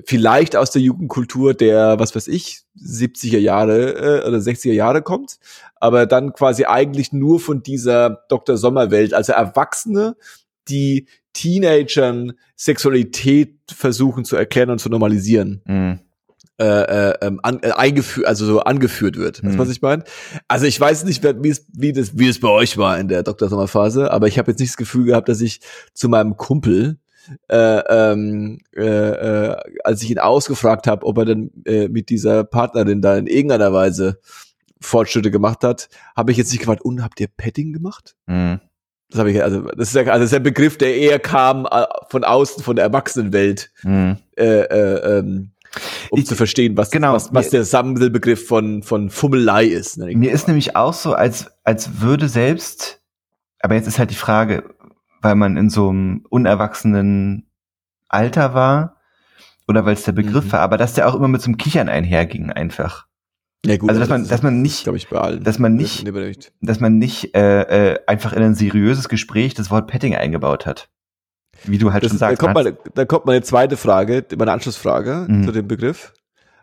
vielleicht aus der Jugendkultur der, 70er Jahre oder 60er Jahre kommt, aber dann quasi eigentlich nur von dieser Dr. Sommer-Welt, also Erwachsene, die Teenagern Sexualität versuchen zu erklären und zu normalisieren. Angeführt wird. Weißt du, was ich meine? Also ich weiß nicht, wie es bei euch war in der Dr. Sommer Phase, aber ich habe jetzt nicht das Gefühl gehabt, dass ich zu meinem Kumpel, als ich ihn ausgefragt habe, ob er denn mit dieser Partnerin da in irgendeiner Weise Fortschritte gemacht hat, habe ich jetzt nicht gefragt, habt ihr Petting gemacht? Das habe ich, das ist ein Begriff, der eher kam von außen, von der Erwachsenenwelt. Zu verstehen, was der Sammelbegriff von Fummelei ist. Mir ist nämlich auch so, als würde selbst, aber jetzt ist halt die Frage, weil man in so einem unerwachsenen Alter war oder weil es der Begriff war, aber dass der auch immer mit so einem Kichern einherging einfach. Ja, gut, also dass man nicht einfach in ein seriöses Gespräch das Wort Petting eingebaut hat. Wie du halt schon sagst. Da kommt meine zweite Frage, meine Anschlussfrage zu dem Begriff,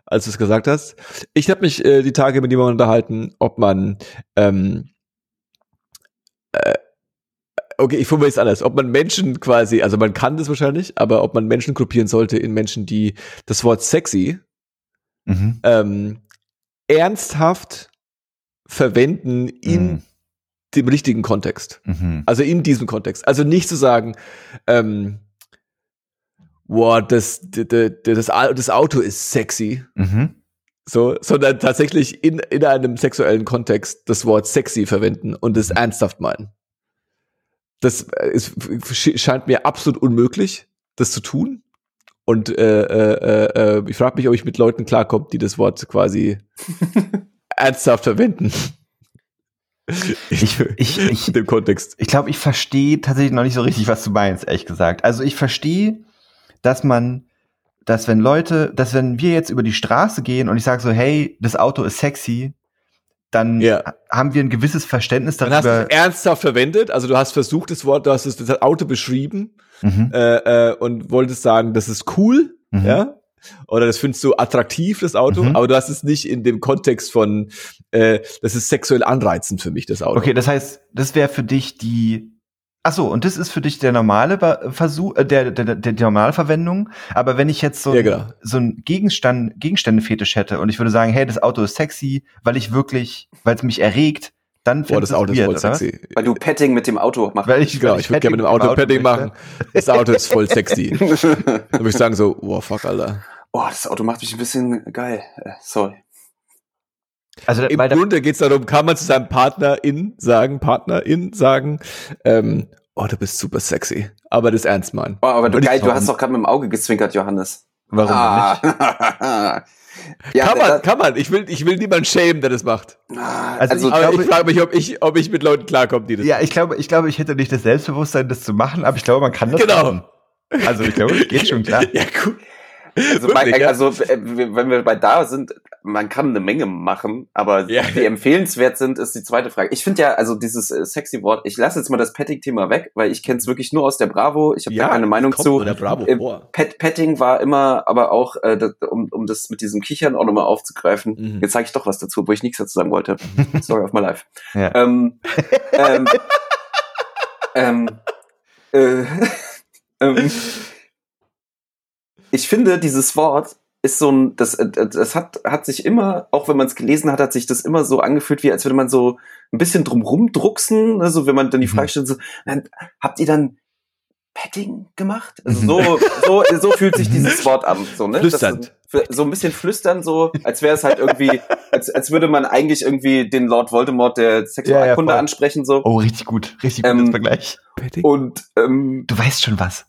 als du es gesagt hast. Ich habe mich die Tage mit jemandem unterhalten, ob man ich formuliere es anders, ob man Menschen quasi, also man kann das wahrscheinlich, aber ob man Menschen gruppieren sollte in Menschen, die das Wort sexy ernsthaft verwenden in dem richtigen Kontext. Also in diesem Kontext. Also nicht zu sagen, das Auto ist sexy, So, sondern tatsächlich in einem sexuellen Kontext das Wort sexy verwenden und es ernsthaft meinen. Das ist, scheint mir absolut unmöglich, das zu tun. Und ich frage mich, ob ich mit Leuten klarkomme, die das Wort quasi ernsthaft verwenden. In dem Kontext. Ich glaube, ich verstehe tatsächlich noch nicht so richtig, was du meinst, ehrlich gesagt. Also ich verstehe, dass wenn wir jetzt über die Straße gehen und ich sage so, hey, das Auto ist sexy, dann haben wir ein gewisses Verständnis darüber. Dann hast du es ernsthaft verwendet, also du hast versucht, du hast das Auto beschrieben und wolltest sagen, das ist cool, ja, oder das findest du attraktiv, das Auto, aber du hast es nicht in dem Kontext von, das ist sexuell anreizend für mich, das Auto. Okay, das heißt, das wäre für dich die und das ist für dich der normale Versuch, der normale Verwendung. Aber wenn ich jetzt so so einen Gegenstände-Fetisch hätte und ich würde sagen, hey, das Auto ist sexy, weil es mich erregt, dann finde ich das Auto weird, ist voll sexy. Weil du Petting mit dem Auto machst. Ich würde gerne mit dem Auto Petting machen. Das Auto ist voll sexy. Dann würde ich sagen so, oh fuck, Alter. Oh, das Auto macht mich ein bisschen geil. Sorry. Also, im Grunde geht es darum, kann man zu seinem Partnerin sagen, oh, du bist super sexy, aber das ernst meinen. Oh, aber du hast doch gerade mit dem Auge gezwinkert, Johannes. Warum nicht? Ja, kann man. Ich will niemanden schämen, der das macht. Also ich frage mich, ob ich mit Leuten klarkomme, die das machen. Ja, ich glaube, ich hätte nicht das Selbstbewusstsein, das zu machen, aber ich glaube, man kann das machen. Genau. Also ich glaube, das geht schon klar. Ja, gut. Also, wenn wir bei da sind, man kann eine Menge machen, aber die empfehlenswert sind, ist die zweite Frage. Ich finde ja, also dieses sexy Wort, ich lasse jetzt mal das Petting-Thema weg, weil ich kenne es wirklich nur aus der Bravo. Ich habe da keine Meinung zu. Der Bravo. Petting war immer, aber auch, um das mit diesem Kichern auch nochmal aufzugreifen, jetzt sage ich doch was dazu, obwohl ich nichts dazu sagen wollte. Story of my life. Ja. Ich finde, dieses Wort ist so ein, das hat sich immer, auch wenn man es gelesen hat sich das immer so angefühlt, wie als würde man so ein bisschen drumrum drucksen, also wenn man dann die Frage stellt, so, habt ihr dann Petting gemacht? Also so fühlt sich dieses Wort an, so, ne? Flüsternd. So ein bisschen flüstern, so, als wäre es halt irgendwie, als würde man eigentlich irgendwie den Lord Voldemort der Sexualkunde ansprechen, so. Oh, richtig gut, Vergleich. Petting? Und, du weißt schon was.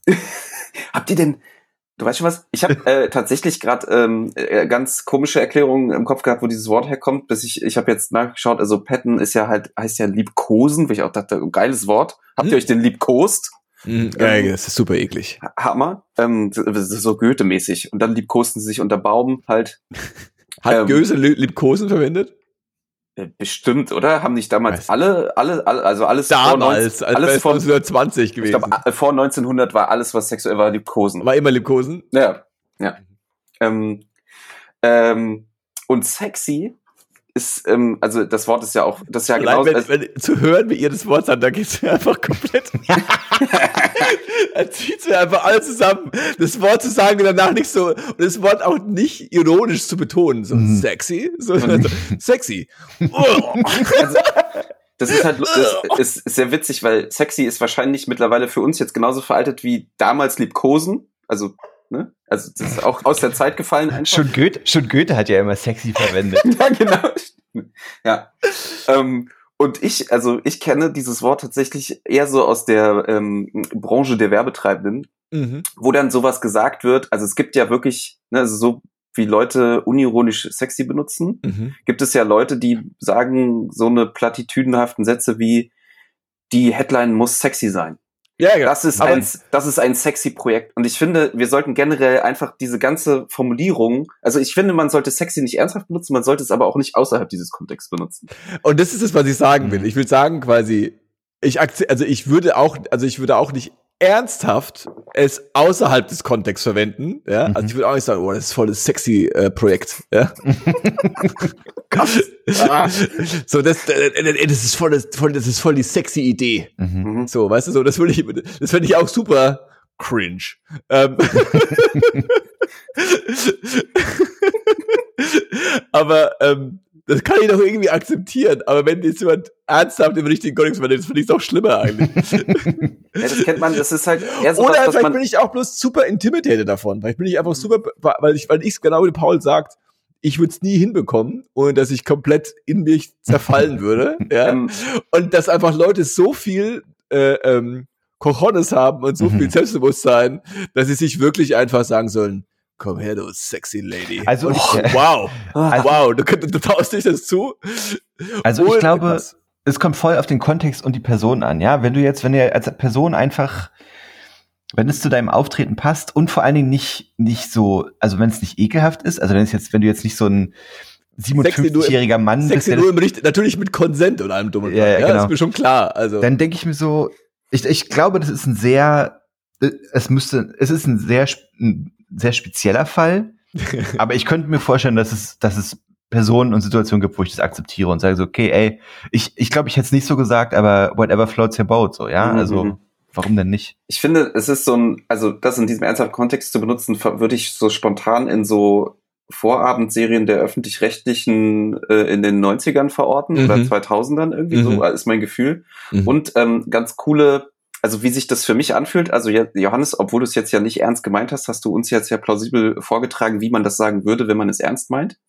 Du weißt schon was? Ich habe tatsächlich gerade ganz komische Erklärungen im Kopf gehabt, wo dieses Wort herkommt, bis ich habe jetzt nachgeschaut, also Petten ist ja halt, heißt ja liebkosen, wo ich auch dachte, geiles Wort. Habt ihr euch denn liebkost? Geil, das ist super eklig. Hammer. Das ist so Goethe-mäßig. Und dann liebkosten sie sich unter Baum halt. Hat Goethe liebkosen verwendet? Bestimmt, oder? Haben nicht damals vor 1920 gewesen. Ich glaube, vor 1900 war alles, was sexuell war, Liebkosen. War immer Liebkosen? Ja. Und sexy ist, also das Wort ist ja auch, das ist ja genau. Zu hören, wie ihr das Wort sagt, da geht's mir einfach komplett. Er zieht mir einfach alles zusammen. Das Wort zu sagen und danach nicht so, und das Wort auch nicht ironisch zu betonen. So sexy, so sexy. Also, das ist halt, das ist sehr witzig, weil sexy ist wahrscheinlich mittlerweile für uns jetzt genauso veraltet wie damals Liebkosen. Also, ne? Also, das ist auch aus der Zeit gefallen. Einfach. Schon Goethe hat ja immer sexy verwendet. Ja, genau. Ja. Und ich kenne dieses Wort tatsächlich eher so aus der Branche der Werbetreibenden, wo dann sowas gesagt wird. Also es gibt ja wirklich, ne, also so wie Leute unironisch sexy benutzen, gibt es ja Leute, die sagen so eine platitüdenhaften Sätze wie, die Headline muss sexy sein. Ja. Das ist ein sexy Projekt. Und ich finde, wir sollten generell einfach diese ganze Formulierung, also ich finde, man sollte sexy nicht ernsthaft benutzen, man sollte es aber auch nicht außerhalb dieses Kontexts benutzen. Und das ist es, was ich sagen will. Ich will sagen quasi, ich würde auch nicht ernsthaft es außerhalb des Kontexts verwenden, ja. Also ich würde auch nicht sagen, oh, das ist voll das sexy Projekt, ja. So, das ist voll die sexy Idee. So, weißt du, so, das finde ich auch super cringe. Aber, das kann ich doch irgendwie akzeptieren, aber wenn jetzt jemand ernsthaft im richtigen Kontext verwendet, finde ich es doch schlimmer eigentlich. Ja, das kennt man, das ist halt eher so. Oder was, vielleicht bin ich auch bloß super intimidated davon, weil ich es genau wie Paul sagt, ich würde es nie hinbekommen, ohne dass ich komplett in mich zerfallen würde. Ja? Und dass einfach Leute so viel Cojones haben und so viel Selbstbewusstsein, dass sie sich wirklich einfach sagen sollen, komm her, du sexy Lady. Also, wow, du traust dich das zu? Also ich glaube, es kommt voll auf den Kontext und die Person an. Ja, wenn ihr als Person einfach, wenn es zu deinem Auftreten passt und vor allen Dingen nicht so, also wenn es nicht ekelhaft ist, also wenn du jetzt nicht so ein 57-jähriger Mann bist, natürlich mit Konsent und allem dummen Plan, ja, genau. Das ist mir schon klar. Also dann denke ich mir so, ich glaube, das ist ein sehr spezieller Fall, aber ich könnte mir vorstellen, dass es Personen und Situationen gibt, wo ich das akzeptiere und sage so, okay, ey, ich glaube, ich hätte es nicht so gesagt, aber whatever floats your boat, so, ja, also warum denn nicht? Ich finde, es ist so ein, also das in diesem ernsthaften Kontext zu benutzen, würde ich so spontan in so Vorabendserien der Öffentlich-Rechtlichen in den 90ern verorten oder 2000ern irgendwie, so ist mein Gefühl. Und ganz coole, also wie sich das für mich anfühlt, also Johannes, obwohl du es jetzt ja nicht ernst gemeint hast, hast du uns jetzt ja plausibel vorgetragen, wie man das sagen würde, wenn man es ernst meint.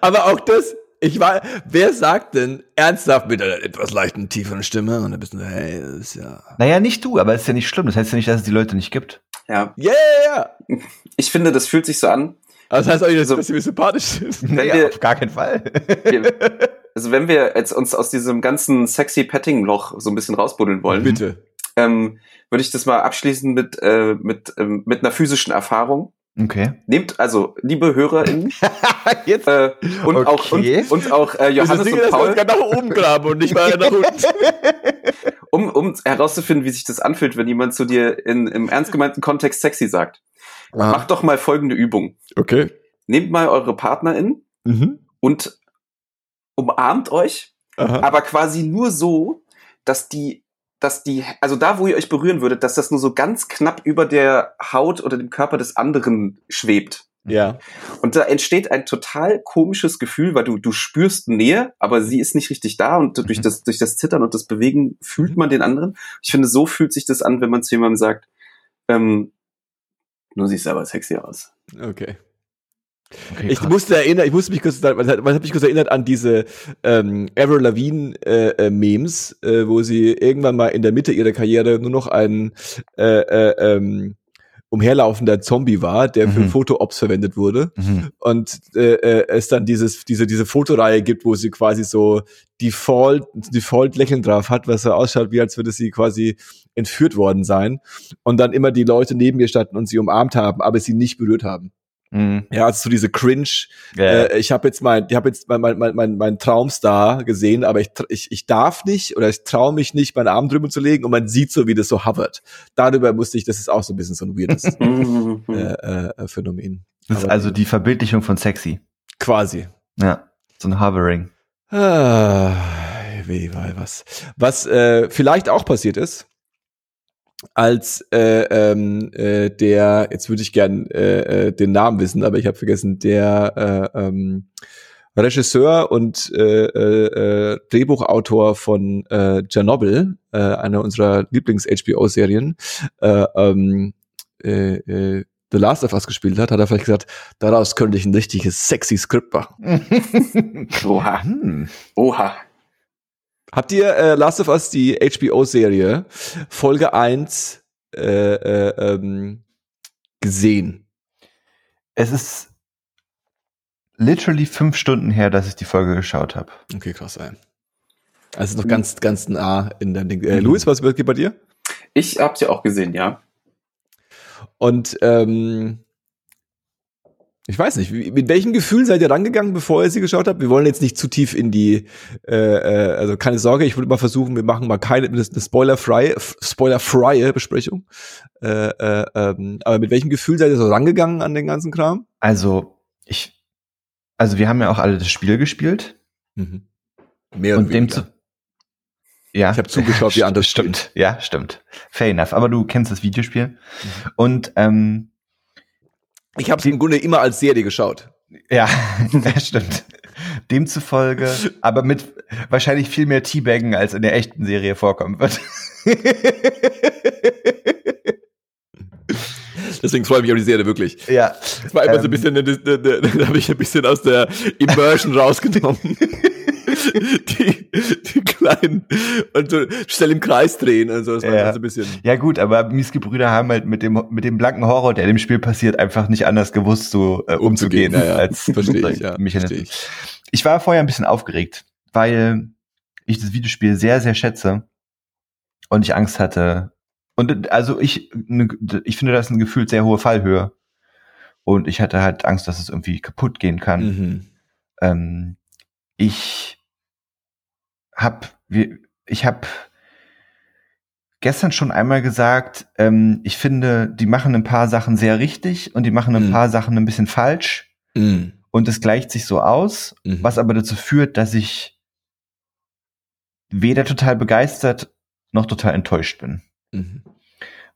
Aber auch das, wer sagt denn ernsthaft mit einer etwas leichten, tieferen Stimme und ein bisschen, hey, das ist ja... Naja, nicht du, aber es ist ja nicht schlimm, das heißt ja nicht, dass es die Leute nicht gibt. Ja. Yeah. Ich finde, das fühlt sich so an. Also das heißt auch nicht, dass wir sympathisch sind. Naja, auf gar keinen Fall. Also wenn wir jetzt uns aus diesem ganzen sexy Petting-Loch so ein bisschen rausbuddeln wollen, bitte, würde ich das mal abschließen mit einer physischen Erfahrung. Okay. Nehmt also, liebe HörerInnen, jetzt? Und, okay. auch Johannes und Paul. Dass wir uns nach oben graben und nicht mal nach unten. Um herauszufinden, wie sich das anfühlt, wenn jemand zu dir im ernst gemeinten Kontext sexy sagt. Ah. Macht doch mal folgende Übung. Okay. Nehmt mal eure PartnerInnen und umarmt euch, aber quasi nur so, dass die, also da, wo ihr euch berühren würdet, dass das nur so ganz knapp über der Haut oder dem Körper des anderen schwebt. Ja. Und da entsteht ein total komisches Gefühl, weil du spürst Nähe, aber sie ist nicht richtig da und durch das Zittern und das Bewegen fühlt man den anderen. Ich finde, so fühlt sich das an, wenn man zu jemandem sagt, du siehst aber sexy aus. Okay, ich musste mich kurz erinnern an diese Avril Lavigne Memes, wo sie irgendwann mal in der Mitte ihrer Karriere nur noch ein umherlaufender Zombie war, der für Foto-Ops verwendet wurde und es dann diese Fotoreihe gibt, wo sie quasi so default Lächeln drauf hat, was so ausschaut, wie als würde sie quasi entführt worden sein und dann immer die Leute neben ihr standen und sie umarmt haben, aber sie nicht berührt haben. Ja, also so diese Cringe. Yeah. Ich habe jetzt meinen Traumstar gesehen, aber ich darf nicht oder ich traue mich nicht, meinen Arm drüber zu legen und man sieht so, wie das so hovert. Darüber musste ich, das ist auch so ein bisschen so ein weirdes Phänomen. Das ist also die Verbildlichung von sexy. Quasi. Ja, so ein Hovering. Was vielleicht auch passiert ist, als der, jetzt würde ich gern den Namen wissen, aber ich habe vergessen, der Regisseur und Drehbuchautor von Chernobyl, einer unserer Lieblings-HBO-Serien, The Last of Us gespielt hat, hat er vielleicht gesagt, daraus könnte ich ein richtiges sexy Skript machen. Oha. Oha. Habt ihr Last of Us, die HBO-Serie, Folge 1 gesehen? Es ist literally 5 Stunden her, dass ich die Folge geschaut habe. Okay, krass. Also noch ganz, ganz nah in der Ding. Luis, was geht bei dir? Ich habe sie auch gesehen, ja. Und ich weiß nicht, mit welchem Gefühl seid ihr rangegangen, bevor ihr sie geschaut habt? Wir wollen jetzt nicht zu tief in die, also keine Sorge, ich würde mal versuchen, wir machen mal eine spoilerfreie Besprechung. Aber mit welchem Gefühl seid ihr so rangegangen an den ganzen Kram? Also wir haben ja auch alle das Spiel gespielt. Mehr und weniger. Ja. Ich habe zugeschaut, wie anders stimmt. Ja, stimmt. Fair enough. Aber du kennst das Videospiel. Und, ich habe es im Grunde immer als Serie geschaut. Ja, das stimmt. Demzufolge, aber mit wahrscheinlich viel mehr Teabaggen, als in der echten Serie vorkommen wird. Deswegen freue ich mich auf die Serie wirklich. Ja. Das war einfach so ein bisschen, da habe ich ein bisschen aus der Immersion rausgenommen. Die Kleinen und so schnell im Kreis drehen und so. Das war so ein bisschen. Ja gut, aber Miesgebrüder haben halt mit dem blanken Horror, der dem Spiel passiert, einfach nicht anders gewusst, so umzugehen. Ja. Als verstehe ich, ja. Ich war vorher ein bisschen aufgeregt, weil ich das Videospiel sehr, sehr schätze und ich Angst hatte. Und also ich finde, das ist ein gefühlt sehr hohe Fallhöhe. Und ich hatte halt Angst, dass es irgendwie kaputt gehen kann. Mhm. Ich hab gestern schon einmal gesagt, ich finde, die machen ein paar Sachen sehr richtig und die machen ein paar Sachen ein bisschen falsch. Mhm. Und es gleicht sich so aus, was aber dazu führt, dass ich weder total begeistert noch total enttäuscht bin. Mhm.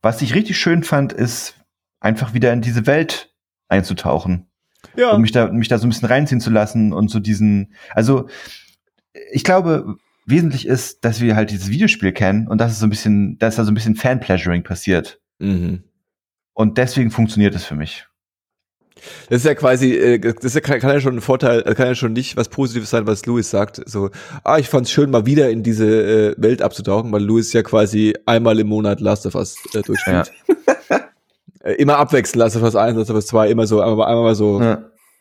Was ich richtig schön fand, ist einfach wieder in diese Welt einzutauchen. Ja. Um mich da so ein bisschen reinziehen zu lassen und so diesen, also ich glaube, wesentlich ist, dass wir halt dieses Videospiel kennen und dass es so ein bisschen, dass da so ein bisschen Fan-Pleasuring passiert. Mhm. Und deswegen funktioniert es für mich. Das ist ja quasi, das kann ja schon ein Vorteil, kann ja schon nicht was Positives sein, was Louis sagt. So, ich fand's schön, mal wieder in diese Welt abzutauchen, weil Louis ja quasi einmal im Monat Last of Us durchspielt. Ja. Immer abwechseln, Last of Us 1, Last of Us 2, immer so, einmal mal so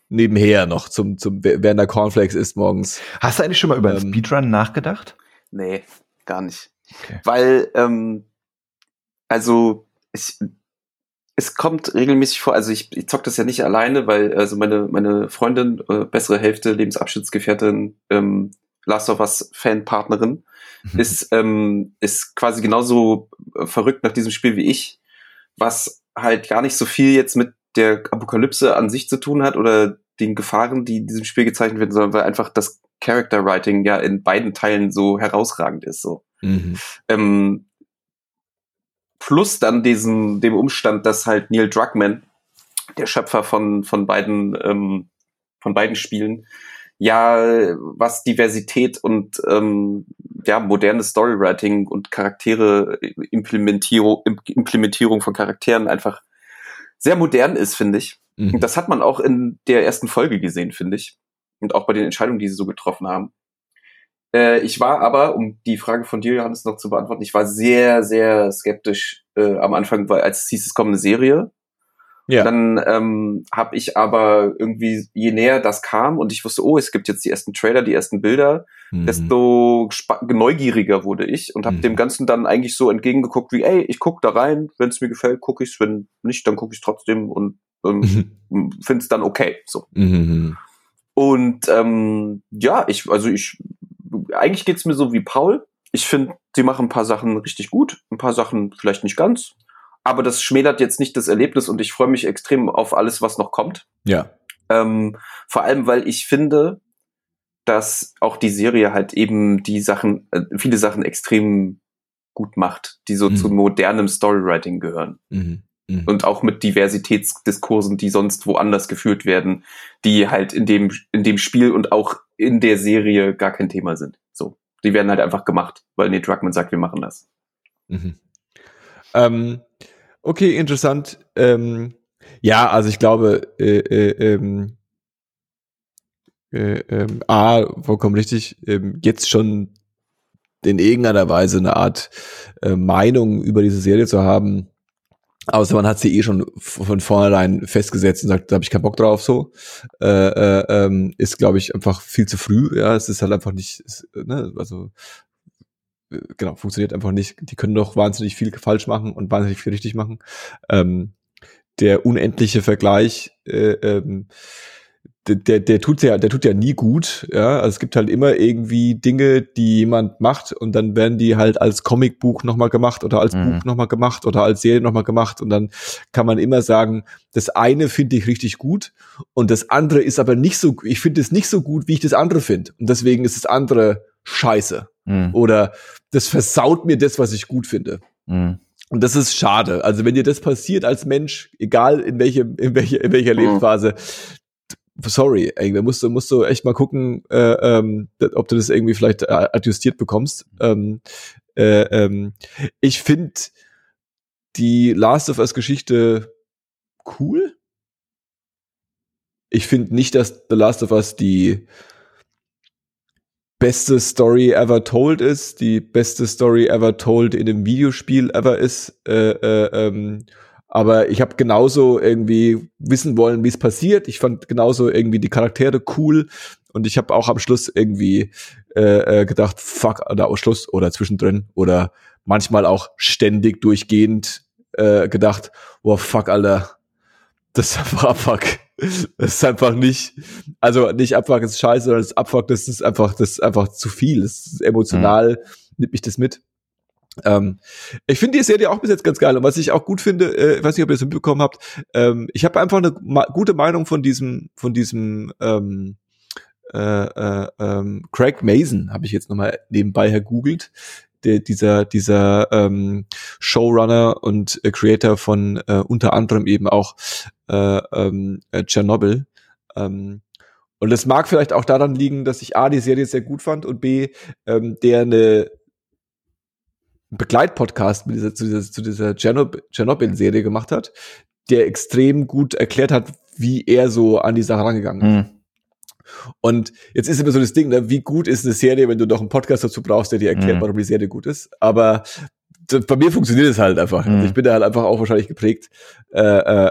nebenher noch, zum während der Cornflakes isst morgens. Hast du eigentlich schon mal über einen Speedrun nachgedacht? Nee, gar nicht. Okay. Weil, es kommt regelmäßig vor, also ich zocke das ja nicht alleine, weil also meine Freundin, bessere Hälfte, Lebensabschnittsgefährtin, Last of Us Fanpartnerin, ist quasi genauso verrückt nach diesem Spiel wie ich, was halt gar nicht so viel jetzt mit der Apokalypse an sich zu tun hat oder den Gefahren, die in diesem Spiel gezeichnet werden, sondern weil einfach das Character Writing ja in beiden Teilen so herausragend ist. So. Mhm. Plus dann dem Umstand, dass halt Neil Druckmann, der Schöpfer von beiden Spielen, ja, was Diversität und modernes Storywriting und Implementierung von Charakteren einfach sehr modern ist, finde ich. Mhm. Das hat man auch in der ersten Folge gesehen, finde ich. Und auch bei den Entscheidungen, die sie so getroffen haben. Ich war aber, um die Frage von dir, Johannes, noch zu beantworten, ich war sehr, sehr skeptisch am Anfang, weil als es hieß, es kommt eine Serie. Ja. Dann habe ich aber irgendwie, je näher das kam und ich wusste, es gibt jetzt die ersten Trailer, die ersten Bilder, desto neugieriger wurde ich und habe dem Ganzen dann eigentlich so entgegengeguckt wie, ich guck da rein, wenn es mir gefällt, gucke ich's, wenn nicht, dann gucke ich's trotzdem und finde es dann okay. So. Mhm. Und eigentlich geht's mir so wie Paul. Ich finde, sie machen ein paar Sachen richtig gut, ein paar Sachen vielleicht nicht ganz. Aber das schmälert jetzt nicht das Erlebnis und ich freue mich extrem auf alles, was noch kommt. Ja. Vor allem, weil ich finde, dass auch die Serie halt eben die Sachen, viele Sachen extrem gut macht, die so zu modernem Storywriting gehören. Mhm. Mhm. Und auch mit Diversitätsdiskursen, die sonst woanders geführt werden, die halt in dem Spiel und auch in der Serie gar kein Thema sind. So. Die werden halt einfach gemacht, weil Neil Druckmann sagt, wir machen das. Mhm. Okay, interessant. Ja, also ich glaube, vollkommen richtig, jetzt schon in irgendeiner Weise eine Art Meinung über diese Serie zu haben, außer man hat sie schon von vornherein festgesetzt und sagt, da habe ich keinen Bock drauf, so, ist, glaube ich, einfach viel zu früh. Ja, es ist halt einfach nicht, genau, funktioniert einfach nicht. Die können doch wahnsinnig viel falsch machen und wahnsinnig viel richtig machen. Der unendliche Vergleich, der tut ja nie gut. Ja, also es gibt halt immer irgendwie Dinge, die jemand macht und dann werden die halt als Comicbuch nochmal gemacht oder als Buch nochmal gemacht oder als Serie nochmal gemacht und dann kann man immer sagen, das eine finde ich richtig gut und das andere ist aber nicht so, ich finde es nicht so gut, wie ich das andere finde und deswegen ist das andere scheiße. Oder das versaut mir das, was ich gut finde. Und das ist schade. Also wenn dir das passiert als Mensch, egal in welcher Lebensphase, sorry, da musst du echt mal gucken, ob du das irgendwie vielleicht adjustiert bekommst. Ich finde die Last of Us Geschichte cool. Ich finde nicht, dass The Last of Us die beste Story ever told ist, die beste Story ever told in einem Videospiel ever ist. Aber ich habe genauso irgendwie wissen wollen, wie es passiert. Ich fand genauso irgendwie die Charaktere cool. Und ich habe auch am Schluss irgendwie gedacht, fuck, oder am Schluss oder zwischendrin oder manchmal auch ständig durchgehend gedacht, oh fuck, Alter, das ist einfach Abfuck. Das ist einfach nicht, also nicht Abfuck ist scheiße, sondern das Abfuck, das ist einfach zu viel. Das ist emotional, nimmt mich das mit. Ich finde die Serie auch bis jetzt ganz geil. Und was ich auch gut finde, ich weiß nicht, ob ihr das mitbekommen habt, ich habe einfach eine gute Meinung von diesem Craig Mason, habe ich jetzt nochmal nebenbei hergoogelt. Dieser Showrunner und Creator von unter anderem eben auch Chernobyl. Und das mag vielleicht auch daran liegen, dass ich A, die Serie sehr gut fand und B, der eine Begleitpodcast mit dieser Chernobyl-Serie gemacht hat, der extrem gut erklärt hat, wie er so an die Sache rangegangen ist. Und jetzt ist immer so das Ding, ne? Wie gut ist eine Serie, wenn du noch einen Podcast dazu brauchst, der dir erklärt, warum die Serie gut ist. Aber bei mir funktioniert es halt einfach. Also ich bin da halt einfach auch wahrscheinlich geprägt. Genau.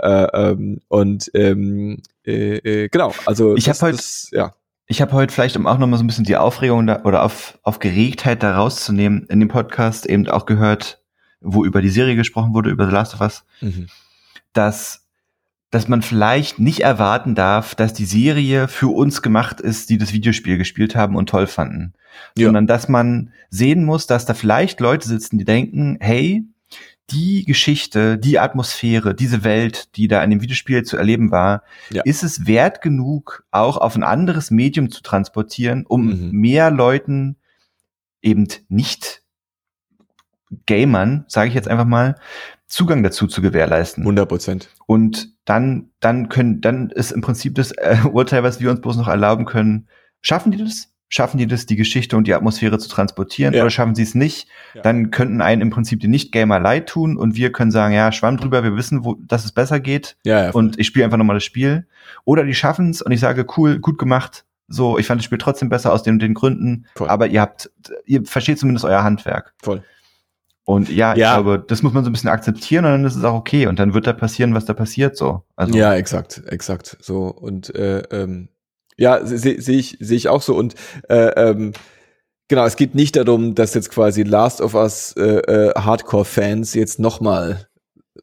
Also ich habe heute vielleicht, um auch nochmal so ein bisschen die Aufregung oder auf Geregtheit da rauszunehmen, in dem Podcast eben auch gehört, wo über die Serie gesprochen wurde, über The Last of Us, dass man vielleicht nicht erwarten darf, dass die Serie für uns gemacht ist, die das Videospiel gespielt haben und toll fanden. Ja. Sondern dass man sehen muss, dass da vielleicht Leute sitzen, die denken, hey, die Geschichte, die Atmosphäre, diese Welt, die da in dem Videospiel zu erleben war, ist es wert genug, auch auf ein anderes Medium zu transportieren, um mehr Leuten, eben nicht Gamern, sage ich jetzt einfach mal, Zugang dazu zu gewährleisten. 100%. Und dann ist im Prinzip das Urteil, was wir uns bloß noch erlauben können, schaffen die das? Schaffen die das, die Geschichte und die Atmosphäre zu transportieren, oder schaffen sie es nicht? Ja. Dann könnten einen im Prinzip die Nicht-Gamer leid tun und wir können sagen, ja, schwamm drüber, wir wissen, dass es besser geht und ich spiele einfach nochmal das Spiel. Oder die schaffen es und ich sage, cool, gut gemacht, so, ich fand das Spiel trotzdem besser aus den Gründen, aber ihr versteht zumindest euer Handwerk. Voll. Und ich glaube, das muss man so ein bisschen akzeptieren und dann ist es auch okay. Und dann wird da passieren, was da passiert, so. Also. Ja, exakt. So, und sehe ich auch so. Und genau, es geht nicht darum, dass jetzt quasi Last of Us Hardcore-Fans jetzt nochmal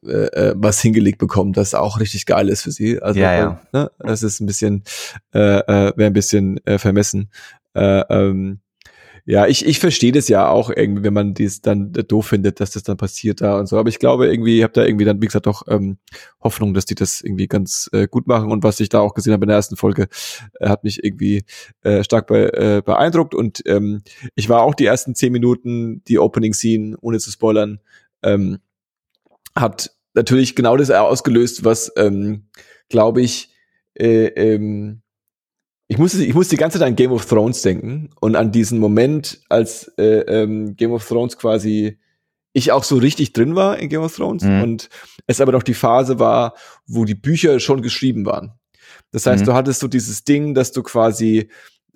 was hingelegt bekommen, das auch richtig geil ist für sie. Also ne? Das ist ein bisschen, wäre ein bisschen vermessen. Ja, ich verstehe das ja auch irgendwie, wenn man das dann doof findet, dass das dann passiert da und so. Aber ich glaube irgendwie, ich habe da irgendwie dann, wie gesagt, auch Hoffnung, dass die das irgendwie ganz gut machen. Und was ich da auch gesehen habe in der ersten Folge, hat mich irgendwie stark beeindruckt. Und ich war auch die ersten 10 Minuten, die Opening-Scene, ohne zu spoilern, hat natürlich genau das ausgelöst, was, glaube ich, Ich muss die ganze Zeit an Game of Thrones denken und an diesen Moment, als Game of Thrones quasi ich auch so richtig drin war in Game of Thrones und es aber noch die Phase war, wo die Bücher schon geschrieben waren. Das heißt, du hattest so dieses Ding, dass du quasi,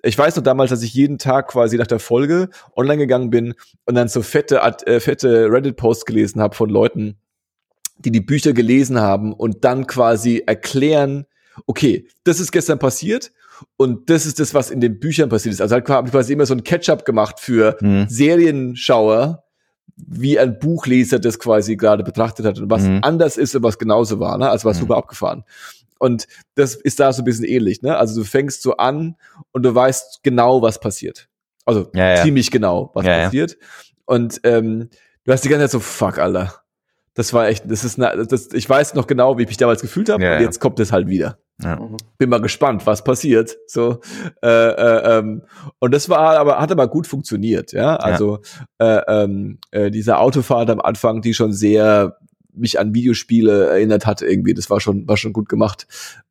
ich weiß noch damals, dass ich jeden Tag quasi nach der Folge online gegangen bin und dann so fette Reddit-Posts gelesen habe von Leuten, die Bücher gelesen haben und dann quasi erklären, okay, das ist gestern passiert. Und das ist das, was in den Büchern passiert ist. Also habe ich quasi immer so ein Catch-up gemacht für Serienschauer, wie ein Buchleser das quasi gerade betrachtet hat und was anders ist und was genauso war. Ne? Also war super abgefahren. Und das ist da so ein bisschen ähnlich. Ne? Also du fängst so an und du weißt genau, was passiert. Also ziemlich genau, was passiert. Und du hast die ganze Zeit so, fuck, Alter. Das war echt, ich weiß noch genau, wie ich mich damals gefühlt habe und jetzt kommt es halt wieder. Ja. Bin mal gespannt, was passiert. So, und das hat aber gut funktioniert, ja. Also diese Autofahrt am Anfang, die schon sehr mich an Videospiele erinnert hat, irgendwie, das war schon gut gemacht.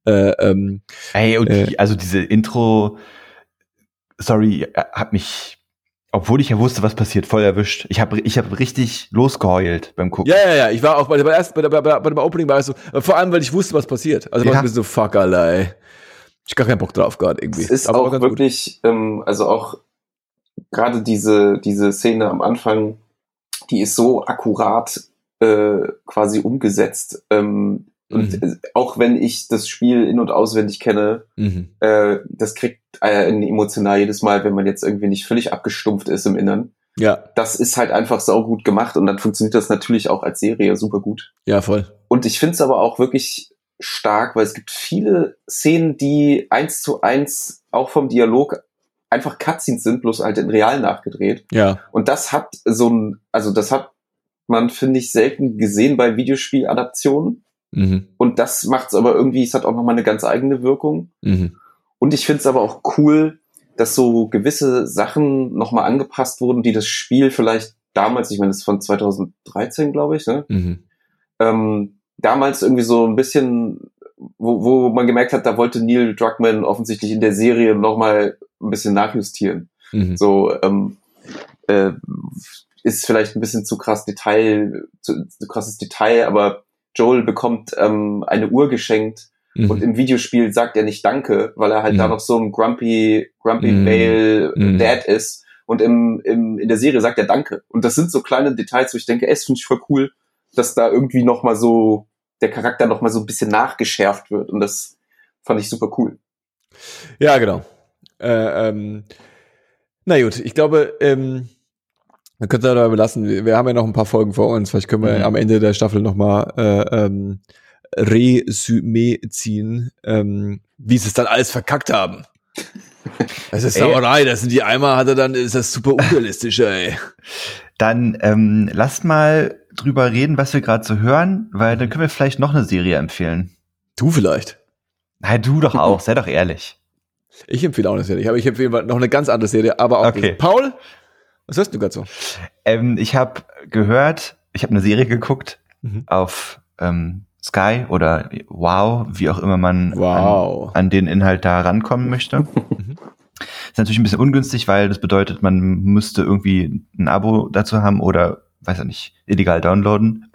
Ey, und also diese Intro-Story hat mich Obwohl ich ja wusste, was passiert, voll erwischt. Ich hab richtig losgeheult beim Gucken. Ja, ich war auch bei dem Opening war ich so, vor allem, weil ich wusste, was passiert. Also war ich ein bisschen so, fuck, allein. Ich hab gar keinen Bock drauf gerade irgendwie. Es ist aber auch wirklich, also auch gerade diese Szene am Anfang, die ist so akkurat quasi umgesetzt. Und auch wenn ich das Spiel in- und auswendig kenne, das kriegt emotional jedes Mal, wenn man jetzt irgendwie nicht völlig abgestumpft ist im Innern. Ja. Das ist halt einfach saugut gemacht und dann funktioniert das natürlich auch als Serie super gut. Ja, voll. Und ich finde es aber auch wirklich stark, weil es gibt viele Szenen, die 1:1 auch vom Dialog einfach Cutscenes sind, bloß halt in real nachgedreht. Ja. Und das hat das hat man, finde ich, selten gesehen bei Videospieladaptionen. Mhm. Und das macht's aber irgendwie, es hat auch nochmal eine ganz eigene Wirkung. Mhm. Und ich find's aber auch cool, dass so gewisse Sachen nochmal angepasst wurden, die das Spiel vielleicht damals, ich meine, das ist von 2013, glaube ich, ne? Mhm. Damals irgendwie so ein bisschen, wo man gemerkt hat, da wollte Neil Druckmann offensichtlich in der Serie nochmal ein bisschen nachjustieren. Mhm. So, ist vielleicht ein bisschen zu krasses Detail, aber Joel bekommt eine Uhr geschenkt und im Videospiel sagt er nicht Danke, weil er halt da noch so ein grumpy Male Dad ist und in der Serie sagt er Danke. Und das sind so kleine Details, wo ich denke, es finde ich voll cool, dass da irgendwie nochmal so der Charakter nochmal so ein bisschen nachgeschärft wird und das fand ich super cool. Ja, genau. Na gut, ich glaube, dann könnt ihr dabei belassen. Wir haben ja noch ein paar Folgen vor uns. Vielleicht können wir am Ende der Staffel nochmal Resümee ziehen, wie sie es dann alles verkackt haben. Das ist Sauerei, das sind die Eimer, hat er dann, ist das super unrealistisch, ey. Dann lasst mal drüber reden, was wir gerade so hören, weil dann können wir vielleicht noch eine Serie empfehlen. Du vielleicht. Nein, du doch auch, sei doch ehrlich. Ich empfehle auch eine Serie, aber ich empfehle noch eine ganz andere Serie, aber auch okay. Paul? Was hörst du gerade so? Ich habe gehört, ich habe eine Serie geguckt auf Sky oder Wow, wie auch immer man an den Inhalt da rankommen möchte. Ist natürlich ein bisschen ungünstig, weil das bedeutet, man müsste irgendwie ein Abo dazu haben oder, weiß ich nicht, illegal downloaden.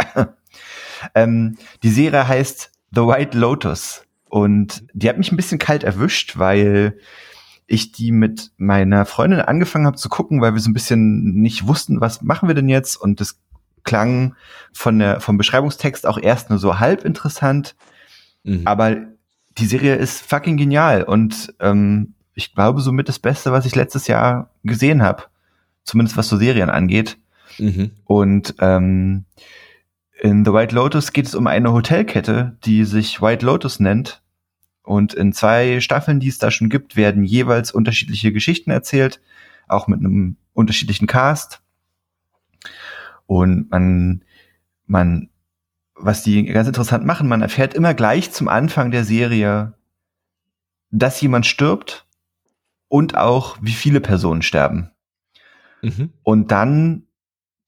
Die Serie heißt The White Lotus und die hat mich ein bisschen kalt erwischt, weil ich die mit meiner Freundin angefangen habe zu gucken, weil wir so ein bisschen nicht wussten, was machen wir denn jetzt? Und das klang vom Beschreibungstext auch erst nur so halb interessant. Aber die Serie ist fucking genial. Und ich glaube, somit das Beste, was ich letztes Jahr gesehen habe. Zumindest was so Serien angeht. Und in The White Lotus geht es um eine Hotelkette, die sich White Lotus nennt. Und in 2 Staffeln, die es da schon gibt, werden jeweils unterschiedliche Geschichten erzählt, auch mit einem unterschiedlichen Cast. Und was die ganz interessant machen, man erfährt immer gleich zum Anfang der Serie, dass jemand stirbt und auch, wie viele Personen sterben. Und dann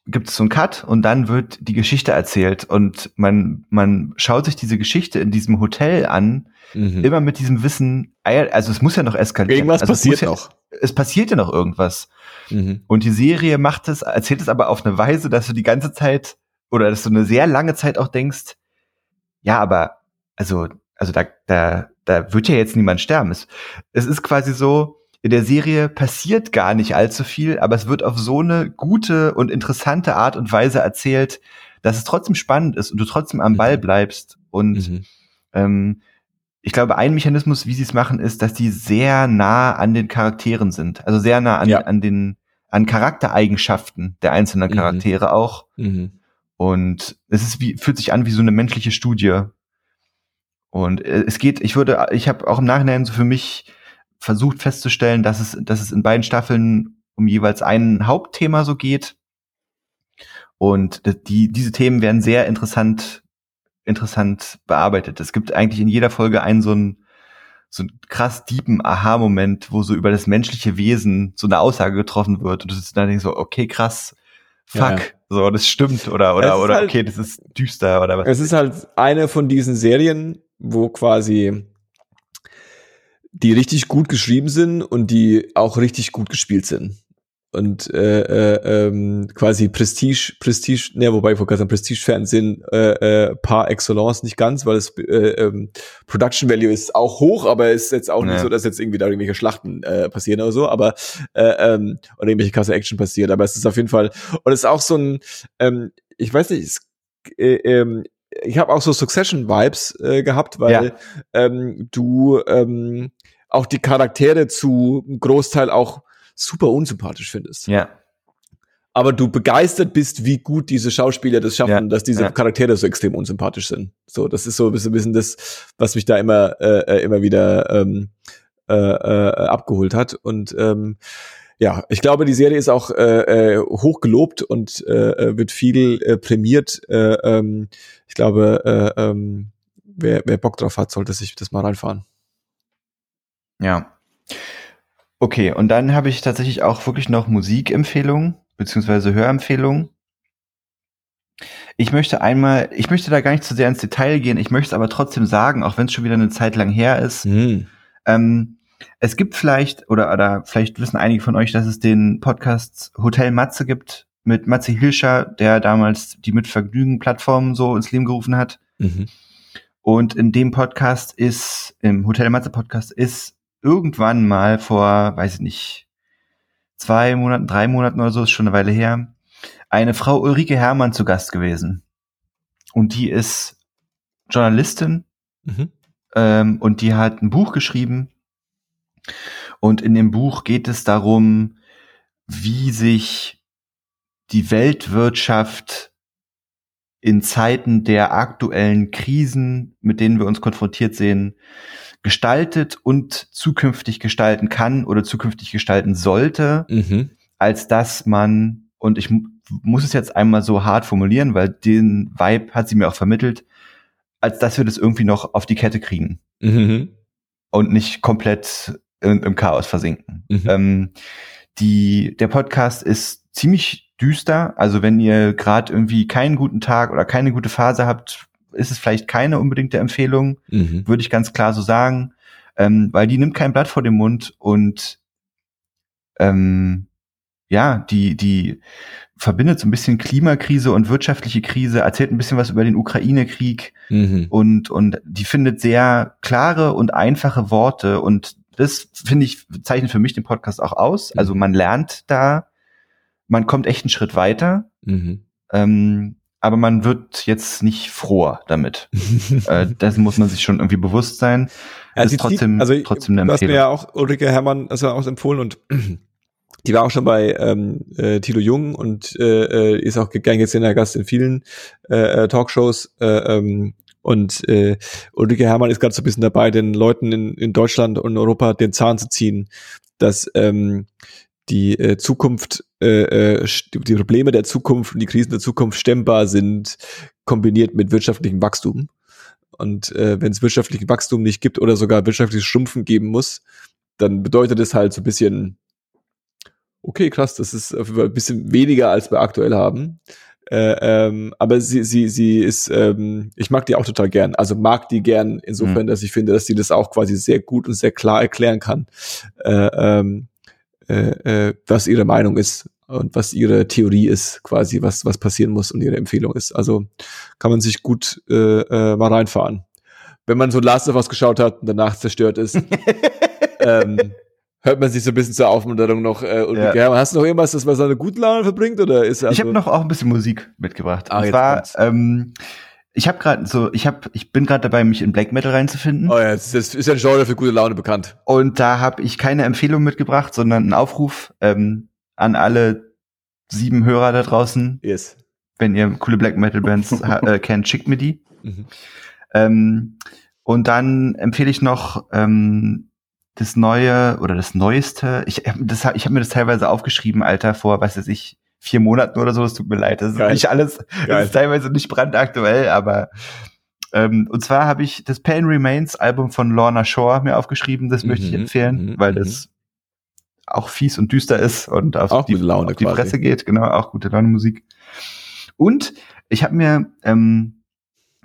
gibt es so einen Cut und dann wird die Geschichte erzählt und man schaut sich diese Geschichte in diesem Hotel an, immer mit diesem Wissen, also es muss ja noch eskalieren. Irgendwas passiert noch. Es passiert ja noch irgendwas. Und die Serie erzählt es aber auf eine Weise, dass du die ganze Zeit oder dass du eine sehr lange Zeit auch denkst, ja, aber also da wird ja jetzt niemand sterben. Es ist quasi so, in der Serie passiert gar nicht allzu viel, aber es wird auf so eine gute und interessante Art und Weise erzählt, dass es trotzdem spannend ist und du trotzdem am Ball bleibst. Und ich glaube, ein Mechanismus, wie sie es machen, ist, dass die sehr nah an den Charakteren sind. Also sehr nah an Charaktereigenschaften der einzelnen Charaktere auch. Und es ist fühlt sich an wie so eine menschliche Studie. Und ich habe auch im Nachhinein so für mich versucht festzustellen, dass es in beiden Staffeln um jeweils ein Hauptthema so geht. Und diese Themen werden sehr interessant bearbeitet. Es gibt eigentlich in jeder Folge einen so einen krass deepen Aha-Moment, wo so über das menschliche Wesen so eine Aussage getroffen wird. Und du sitzt dann denkst so, okay, krass, fuck, so, das stimmt, oder halt, okay, das ist düster, oder was. Es ist halt eine von diesen Serien, wo quasi die richtig gut geschrieben sind und die auch richtig gut gespielt sind. und quasi Prestige, ne, wobei ich vorhin Prestige-Fernsehen par excellence, nicht ganz, weil das Production Value ist auch hoch, aber ist jetzt auch nicht so, dass jetzt irgendwie da irgendwelche Schlachten passieren oder so, aber oder irgendwelche krasse Action passiert, aber es ist auf jeden Fall, und es ist auch so ein, ich weiß nicht, es, ich habe auch so Succession-Vibes gehabt, weil du auch die Charaktere zu einem Großteil auch super unsympathisch findest. Ja. Aber du begeistert bist, wie gut diese Schauspieler das schaffen, dass diese Charaktere so extrem unsympathisch sind. So, das ist so ein bisschen das, was mich da immer wieder abgeholt hat. Und ja, ich glaube, die Serie ist auch hoch gelobt und wird viel prämiert. Ich glaube, wer Bock drauf hat, sollte sich das mal reinfahren. Ja. Okay, und dann habe ich tatsächlich auch wirklich noch Musikempfehlungen, beziehungsweise Hörempfehlungen. Ich möchte da gar nicht zu sehr ins Detail gehen, ich möchte es aber trotzdem sagen, auch wenn es schon wieder eine Zeit lang her ist, es gibt vielleicht, oder vielleicht wissen einige von euch, dass es den Podcast Hotel Matze gibt, mit Matze Hilscher, der damals die Mitvergnügen-Plattform so ins Leben gerufen hat. Mhm. Und in dem Podcast im Hotel Matze Podcast ist irgendwann mal vor, weiß ich nicht, 2 Monaten, 3 Monaten oder so, ist schon eine Weile her, eine Frau Ulrike Herrmann zu Gast gewesen. Und die ist Journalistin, und die hat ein Buch geschrieben. Und in dem Buch geht es darum, wie sich die Weltwirtschaft in Zeiten der aktuellen Krisen, mit denen wir uns konfrontiert sehen, gestaltet und zukünftig gestalten kann oder zukünftig gestalten sollte, als dass man, und ich muss es jetzt einmal so hart formulieren, weil den Vibe hat sie mir auch vermittelt, als dass wir das irgendwie noch auf die Kette kriegen. Und nicht komplett im Chaos versinken. Der Podcast ist ziemlich düster. Also wenn ihr gerade irgendwie keinen guten Tag oder keine gute Phase habt, ist es vielleicht keine unbedingte Empfehlung. Würde ich ganz klar so sagen. Weil die nimmt kein Blatt vor den Mund und die verbindet so ein bisschen Klimakrise und wirtschaftliche Krise, erzählt ein bisschen was über den Ukraine-Krieg und die findet sehr klare und einfache Worte und das, finde ich, zeichnet für mich den Podcast auch aus. Also man lernt da, man kommt echt einen Schritt weiter, aber man wird jetzt nicht froher damit. Das muss man sich schon irgendwie bewusst sein. Ja, ist trotzdem eine Empfehlung. Du hast mir ja auch Ulrike Herrmann auch empfohlen und die war auch schon bei Thilo Jung und ist auch gern gesehener Gast in vielen Talkshows. Und Ulrike Herrmann ist gerade so ein bisschen dabei, den Leuten in Deutschland und Europa den Zahn zu ziehen, dass die Zukunft, die Probleme der Zukunft und die Krisen der Zukunft stemmbar sind, kombiniert mit wirtschaftlichem Wachstum. Und wenn es wirtschaftliches Wachstum nicht gibt oder sogar wirtschaftliches Schrumpfen geben muss, dann bedeutet es halt so ein bisschen, okay, krass, das ist ein bisschen weniger, als wir aktuell haben. Aber sie ist, ich mag die auch total gern. Also mag die gern insofern, dass ich finde, dass sie das auch quasi sehr gut und sehr klar erklären kann, was ihre Meinung ist und was ihre Theorie ist, quasi, was passieren muss und ihre Empfehlung ist. Also kann man sich gut mal reinfahren. Wenn man so Last of Us geschaut hat und danach zerstört ist, hört man sich so ein bisschen zur Aufmunterung noch. Hast du noch irgendwas, das man seine guten Laune verbringt? Oder ist ich habe noch auch ein bisschen Musik mitgebracht. Und zwar, ich bin gerade dabei, mich in Black Metal reinzufinden. Oh ja, das ist ein Genre für gute Laune bekannt. Und da habe ich keine Empfehlung mitgebracht, sondern einen Aufruf an alle 7 Hörer da draußen. Yes. Wenn ihr coole Black Metal Bands kennt, schickt mir die. Und dann empfehle ich noch das Neueste, ich hab mir das teilweise aufgeschrieben, Alter, vor, was weiß ich, 4 Monaten oder so, es tut mir leid, das ist nicht alles, das ist teilweise nicht brandaktuell, aber und zwar habe ich das Pain Remains Album von Lorna Shore mir aufgeschrieben, das möchte ich empfehlen, weil das auch fies und düster ist und auf die Fresse geht, genau, auch gute Laune Musik. Und ich habe mir einen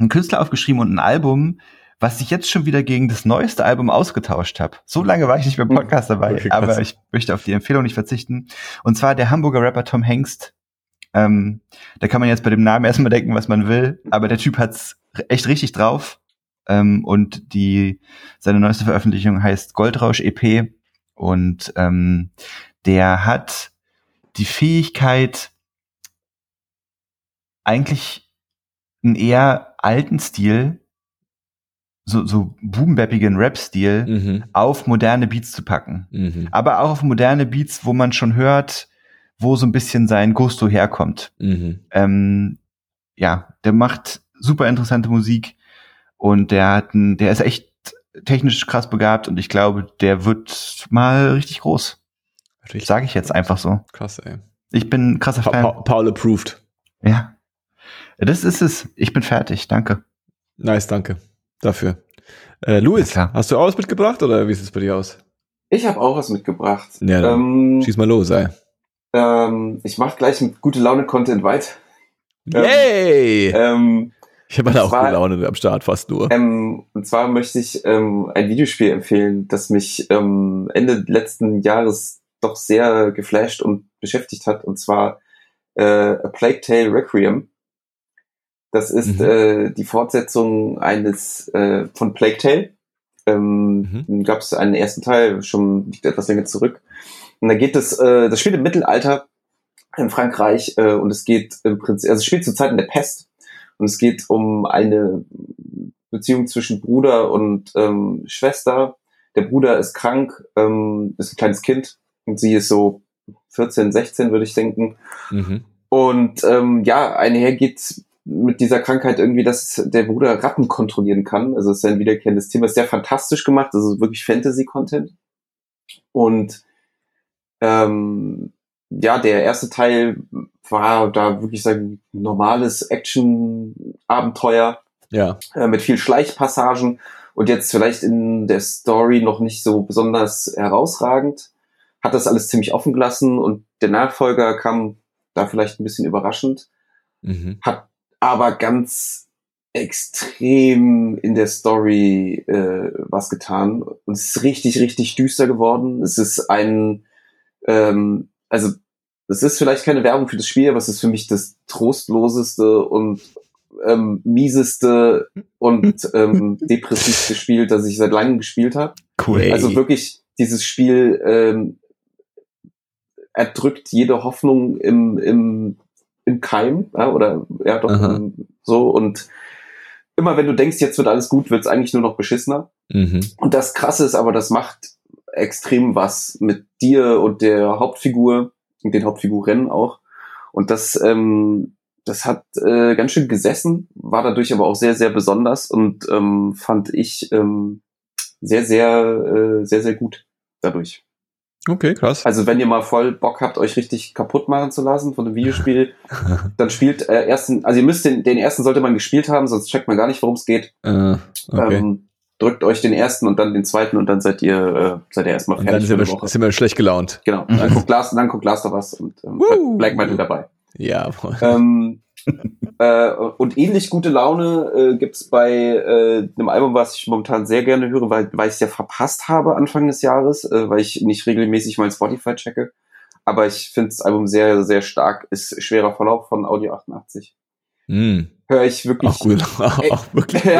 Künstler aufgeschrieben und ein Album, was ich jetzt schon wieder gegen das neueste Album ausgetauscht habe. So lange war ich nicht beim Podcast dabei, okay, aber ich möchte auf die Empfehlung nicht verzichten. Und zwar der Hamburger Rapper Tom Hengst. Da kann man jetzt bei dem Namen erstmal denken, was man will, aber der Typ hat's echt richtig drauf. Und seine neueste Veröffentlichung heißt Goldrausch EP. Und der hat die Fähigkeit, eigentlich einen eher alten Stil, so boom-bappigen Rap-Stil, auf moderne Beats zu packen. Aber auch auf moderne Beats, wo man schon hört, wo so ein bisschen sein Gusto herkommt. Ja, der macht super interessante Musik und der ist echt technisch krass begabt und ich glaube, der wird mal richtig groß. Richtig. Sage ich jetzt einfach so. Krass, ey. Ich bin ein krasser Fan. Paul approved. Ja. Das ist es. Ich bin fertig. Danke. Nice, danke dafür. Luis, hast du auch was mitgebracht oder wie sieht es bei dir aus? Ich habe auch was mitgebracht. Ja, dann schieß mal los, ey. Ich mache gleich mit gute Laune-Content weit. Yay! Ich habe auch gute Laune am Start, fast nur. Und zwar möchte ich ein Videospiel empfehlen, das mich Ende letzten Jahres doch sehr geflasht und beschäftigt hat, und zwar A Plague Tale Requiem. Das ist die Fortsetzung eines von Plague Tale. Gab es einen ersten Teil, schon liegt etwas länger zurück. Und da geht es, das spielt im Mittelalter in Frankreich, und es geht im Prinzip, also es spielt zu Zeiten der Pest, und es geht um eine Beziehung zwischen Bruder und Schwester. Der Bruder ist krank, ist ein kleines Kind, und sie ist so 14, 16, würde ich denken. Und ja, einher geht mit dieser Krankheit irgendwie, dass der Bruder Ratten kontrollieren kann. Also es ist ein wiederkehrendes Thema, ist sehr fantastisch gemacht, also wirklich Fantasy-Content. Und ja, der erste Teil war da wirklich, sagen, normales Action-Abenteuer, mit viel Schleichpassagen und jetzt vielleicht in der Story noch nicht so besonders herausragend. Hat das alles ziemlich offen gelassen und der Nachfolger kam da vielleicht ein bisschen überraschend, hat aber ganz extrem in der Story was getan und es ist richtig, richtig düster geworden. Es ist ein also es ist vielleicht keine Werbung für das Spiel, aber es ist für mich das trostloseste und mieseste und depressivste Spiel, das ich seit langem gespielt habe. Cool. Also wirklich, dieses Spiel erdrückt jede Hoffnung im Keim, oder ja doch so, und immer wenn du denkst, jetzt wird alles gut, wird es eigentlich nur noch beschissener. Und das Krasse ist aber, das macht extrem was mit dir und der Hauptfigur und den Hauptfiguren auch. Und das hat ganz schön gesessen, war dadurch aber auch sehr, sehr besonders und fand ich sehr, sehr, sehr, sehr gut dadurch. Okay, krass. Also wenn ihr mal voll Bock habt, euch richtig kaputt machen zu lassen von einem Videospiel, dann spielt ersten, also ihr müsst den ersten sollte man gespielt haben, sonst checkt man gar nicht, worum es geht. Okay. Drückt euch den ersten und dann den zweiten und dann seid ihr erstmal fertig. Und dann sind wir schlecht gelaunt. Genau. Und dann guckt Last of Us und Black Metal dabei. Ja. Und ähnlich gute Laune gibt's bei einem Album, was ich momentan sehr gerne höre, weil ich es ja verpasst habe Anfang des Jahres, weil ich nicht regelmäßig mein Spotify checke. Aber ich finde das Album sehr, sehr stark. Ist schwerer Verlauf von Audio 88. Höre ich wirklich gute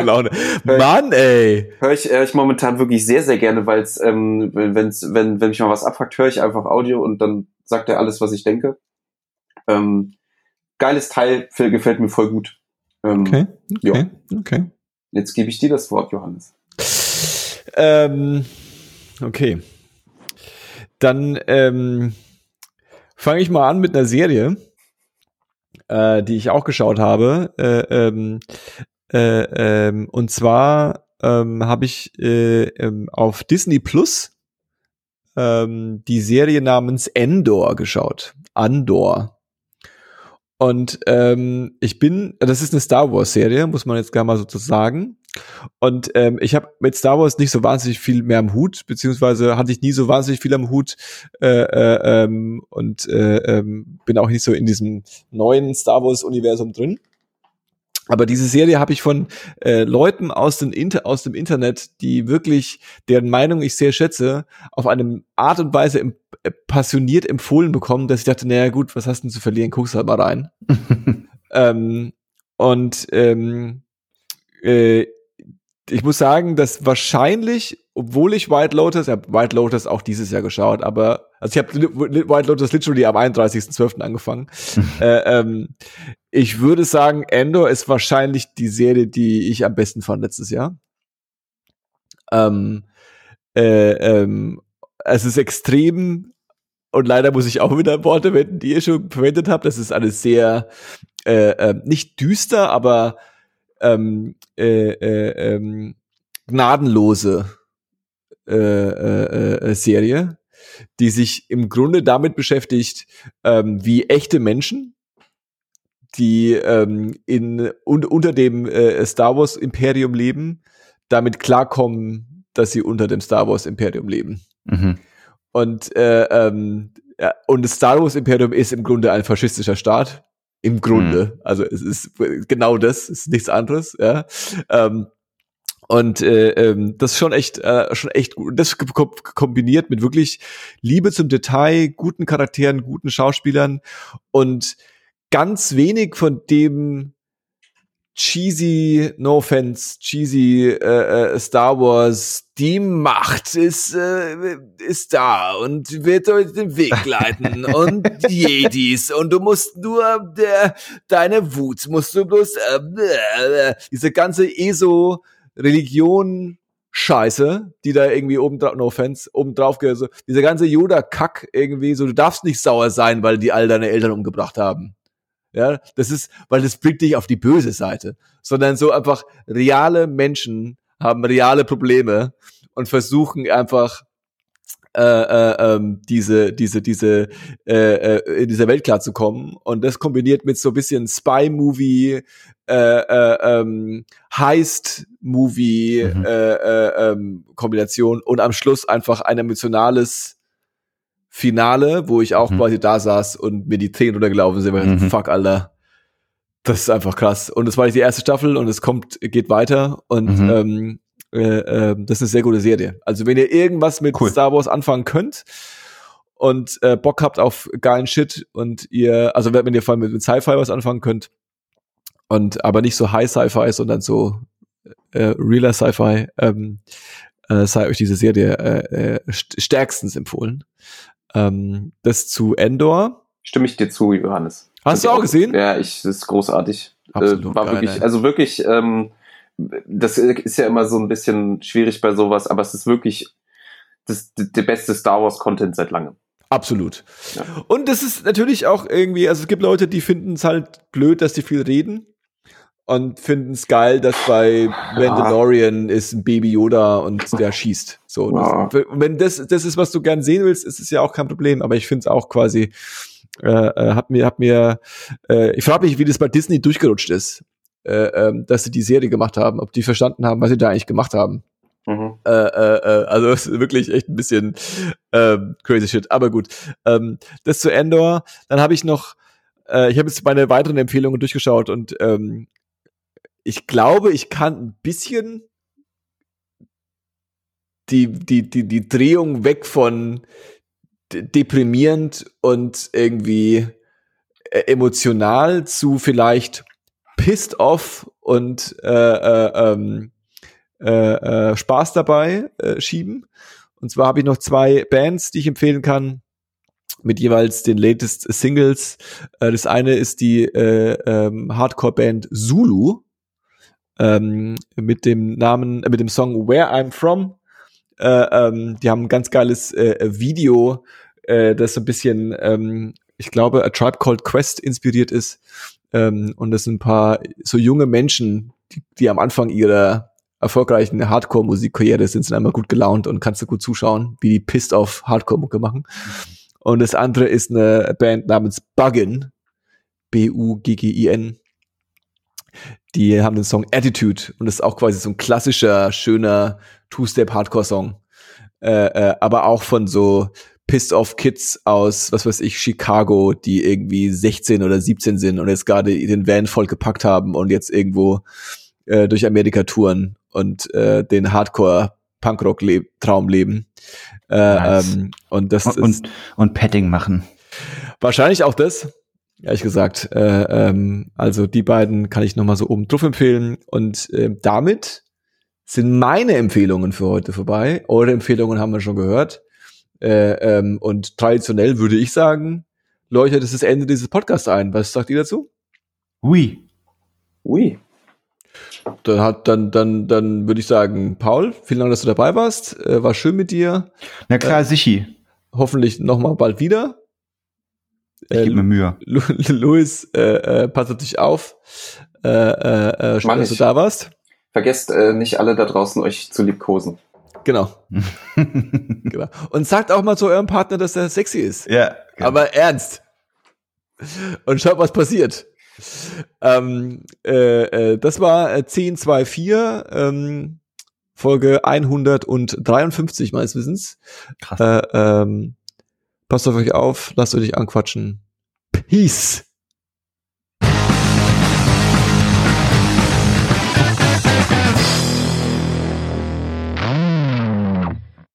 Laune. Mann, ey! Höre ich momentan wirklich sehr, sehr gerne, weil es, wenn mich mal was abfuckt, höre ich einfach Audio und dann sagt er alles, was ich denke. Geiles Teil, gefällt mir voll gut. Okay. Jetzt gebe ich dir das Wort, Johannes. Okay. Dann fange ich mal an mit einer Serie, die ich auch geschaut habe. Und zwar habe ich auf Disney Plus die Serie namens Andor geschaut. Andor. Und das ist eine Star Wars Serie, muss man jetzt gar mal sozusagen. Und ich habe mit Star Wars nicht so wahnsinnig viel mehr am Hut, beziehungsweise hatte ich nie so wahnsinnig viel am Hut und bin auch nicht so in diesem neuen Star Wars Universum drin. Aber diese Serie habe ich von Leuten aus dem Internet, die wirklich, deren Meinung ich sehr schätze, auf eine Art und Weise passioniert empfohlen bekommen, dass ich dachte, naja gut, was hast du denn zu verlieren, guck's halt mal rein. Ich muss sagen, dass wahrscheinlich, obwohl ich White Lotus auch dieses Jahr geschaut, aber, also ich habe White Lotus literally am 31.12. angefangen. Ich würde sagen, Andor ist wahrscheinlich die Serie, die ich am besten fand letztes Jahr. Es ist extrem, und leider muss ich auch wieder Worte wenden, die ihr schon verwendet habt. Das ist alles sehr, nicht düster, aber gnadenlose Serie, die sich im Grunde damit beschäftigt, wie echte Menschen, die unter dem Star Wars Imperium leben, damit klarkommen, dass sie unter dem Star Wars Imperium leben. Mhm. Und das Star Wars Imperium ist im Grunde ein faschistischer Staat. Im Grunde. Mhm. Also es ist genau das, es ist nichts anderes. Ja. Das ist schon echt gut. Das kombiniert mit wirklich Liebe zum Detail, guten Charakteren, guten Schauspielern und ganz wenig von dem cheesy, no offense, cheesy Star Wars, die Macht ist da und wird euch den Weg leiten und Jedis und du musst nur, deine Wut musst du bloß, diese ganze ESO-Religion Scheiße, die da irgendwie obendrauf, no offense, obendrauf gehört, so, dieser ganze Yoda-Kack irgendwie, so, du darfst nicht sauer sein, weil die all deine Eltern umgebracht haben. Ja, das ist, weil das bringt dich auf die böse Seite, sondern so einfach reale Menschen haben reale Probleme und versuchen einfach in dieser Welt klarzukommen und das kombiniert mit so ein bisschen Spy-Movie, Heist-Movie Kombination und am Schluss einfach ein emotionales Finale, wo ich auch quasi da saß und mir die Tränen runtergelaufen sind, weil ich dachte, fuck, Alter, das ist einfach krass. Und das war die erste Staffel und es geht weiter und das ist eine sehr gute Serie. Also wenn ihr irgendwas mit Star Wars anfangen könnt und Bock habt auf geilen Shit und wenn ihr vor allem mit Sci-Fi was anfangen könnt und aber nicht so High Sci-Fi, sondern so realer Sci-Fi, sei euch diese Serie stärkstens empfohlen. Das zu Andor. Stimme ich dir zu, Johannes. Hast du auch gesehen? Ja, das ist großartig. Absolut war geil, wirklich, also wirklich, das ist ja immer so ein bisschen schwierig bei sowas, aber es ist wirklich der beste Star Wars Content seit langem. Absolut. Ja. Und das ist natürlich auch irgendwie, also es gibt Leute, die finden es halt blöd, dass die viel reden. Und finden es geil, dass bei Mandalorian ist ein Baby Yoda und der schießt. So, wenn das ist, was du gern sehen willst, ist es ja auch kein Problem. Aber ich finde es auch quasi, ich frage mich, wie das bei Disney durchgerutscht ist, dass sie die Serie gemacht haben, ob die verstanden haben, was sie da eigentlich gemacht haben. Mhm. Also das ist wirklich echt ein bisschen crazy shit. Aber gut, das zu Andor. Dann habe ich noch, ich habe jetzt meine weiteren Empfehlungen durchgeschaut und ich glaube, ich kann ein bisschen die Drehung weg von deprimierend und irgendwie emotional zu vielleicht pissed off und Spaß dabei schieben. Und zwar habe ich noch 2 Bands, die ich empfehlen kann, mit jeweils den latest Singles. Das eine ist die Hardcore-Band Zulu. Mit dem Namen, mit dem Song Where I'm From. Die haben ein ganz geiles Video, das so ein bisschen, ich glaube, A Tribe Called Quest inspiriert ist. Und das sind ein paar so junge Menschen, die am Anfang ihrer erfolgreichen Hardcore-Musikkarriere sind einmal gut gelaunt und kannst du gut zuschauen, wie die pissed auf Hardcore-Mucke machen. Und das andere ist eine Band namens Buggin. Buggin. Die haben den Song Attitude und das ist auch quasi so ein klassischer, schöner Two-Step-Hardcore-Song. Aber auch von so Pissed-off-Kids aus, was weiß ich, Chicago, die irgendwie 16 oder 17 sind und jetzt gerade den Van voll gepackt haben und jetzt irgendwo durch Amerika touren und den Hardcore-Punkrock-Traum leben. Nice. Und das und Petting machen. Wahrscheinlich auch das, ehrlich gesagt. Also die beiden kann ich nochmal so oben drauf empfehlen. Und damit sind meine Empfehlungen für heute vorbei. Eure Empfehlungen haben wir schon gehört. Und traditionell würde ich sagen, leuchtet es das Ende dieses Podcasts ein. Was sagt ihr dazu? Oui. Dann würde ich sagen, Paul, vielen Dank, dass du dabei warst. War schön mit dir. Na klar, sichi. Hoffentlich nochmal bald wieder. Ich gebe mir Mühe. Luis, pass auf dich auf. Schön, dass du da warst. Vergesst nicht alle da draußen, euch zu liebkosen. Genau. Und sagt auch mal zu eurem Partner, dass er sexy ist. Ja. Genau. Aber ernst. Und schaut, was passiert. Das war 1024, Folge 153 meines Wissens. Krass. Passt auf euch auf, lasst euch nicht anquatschen. Peace.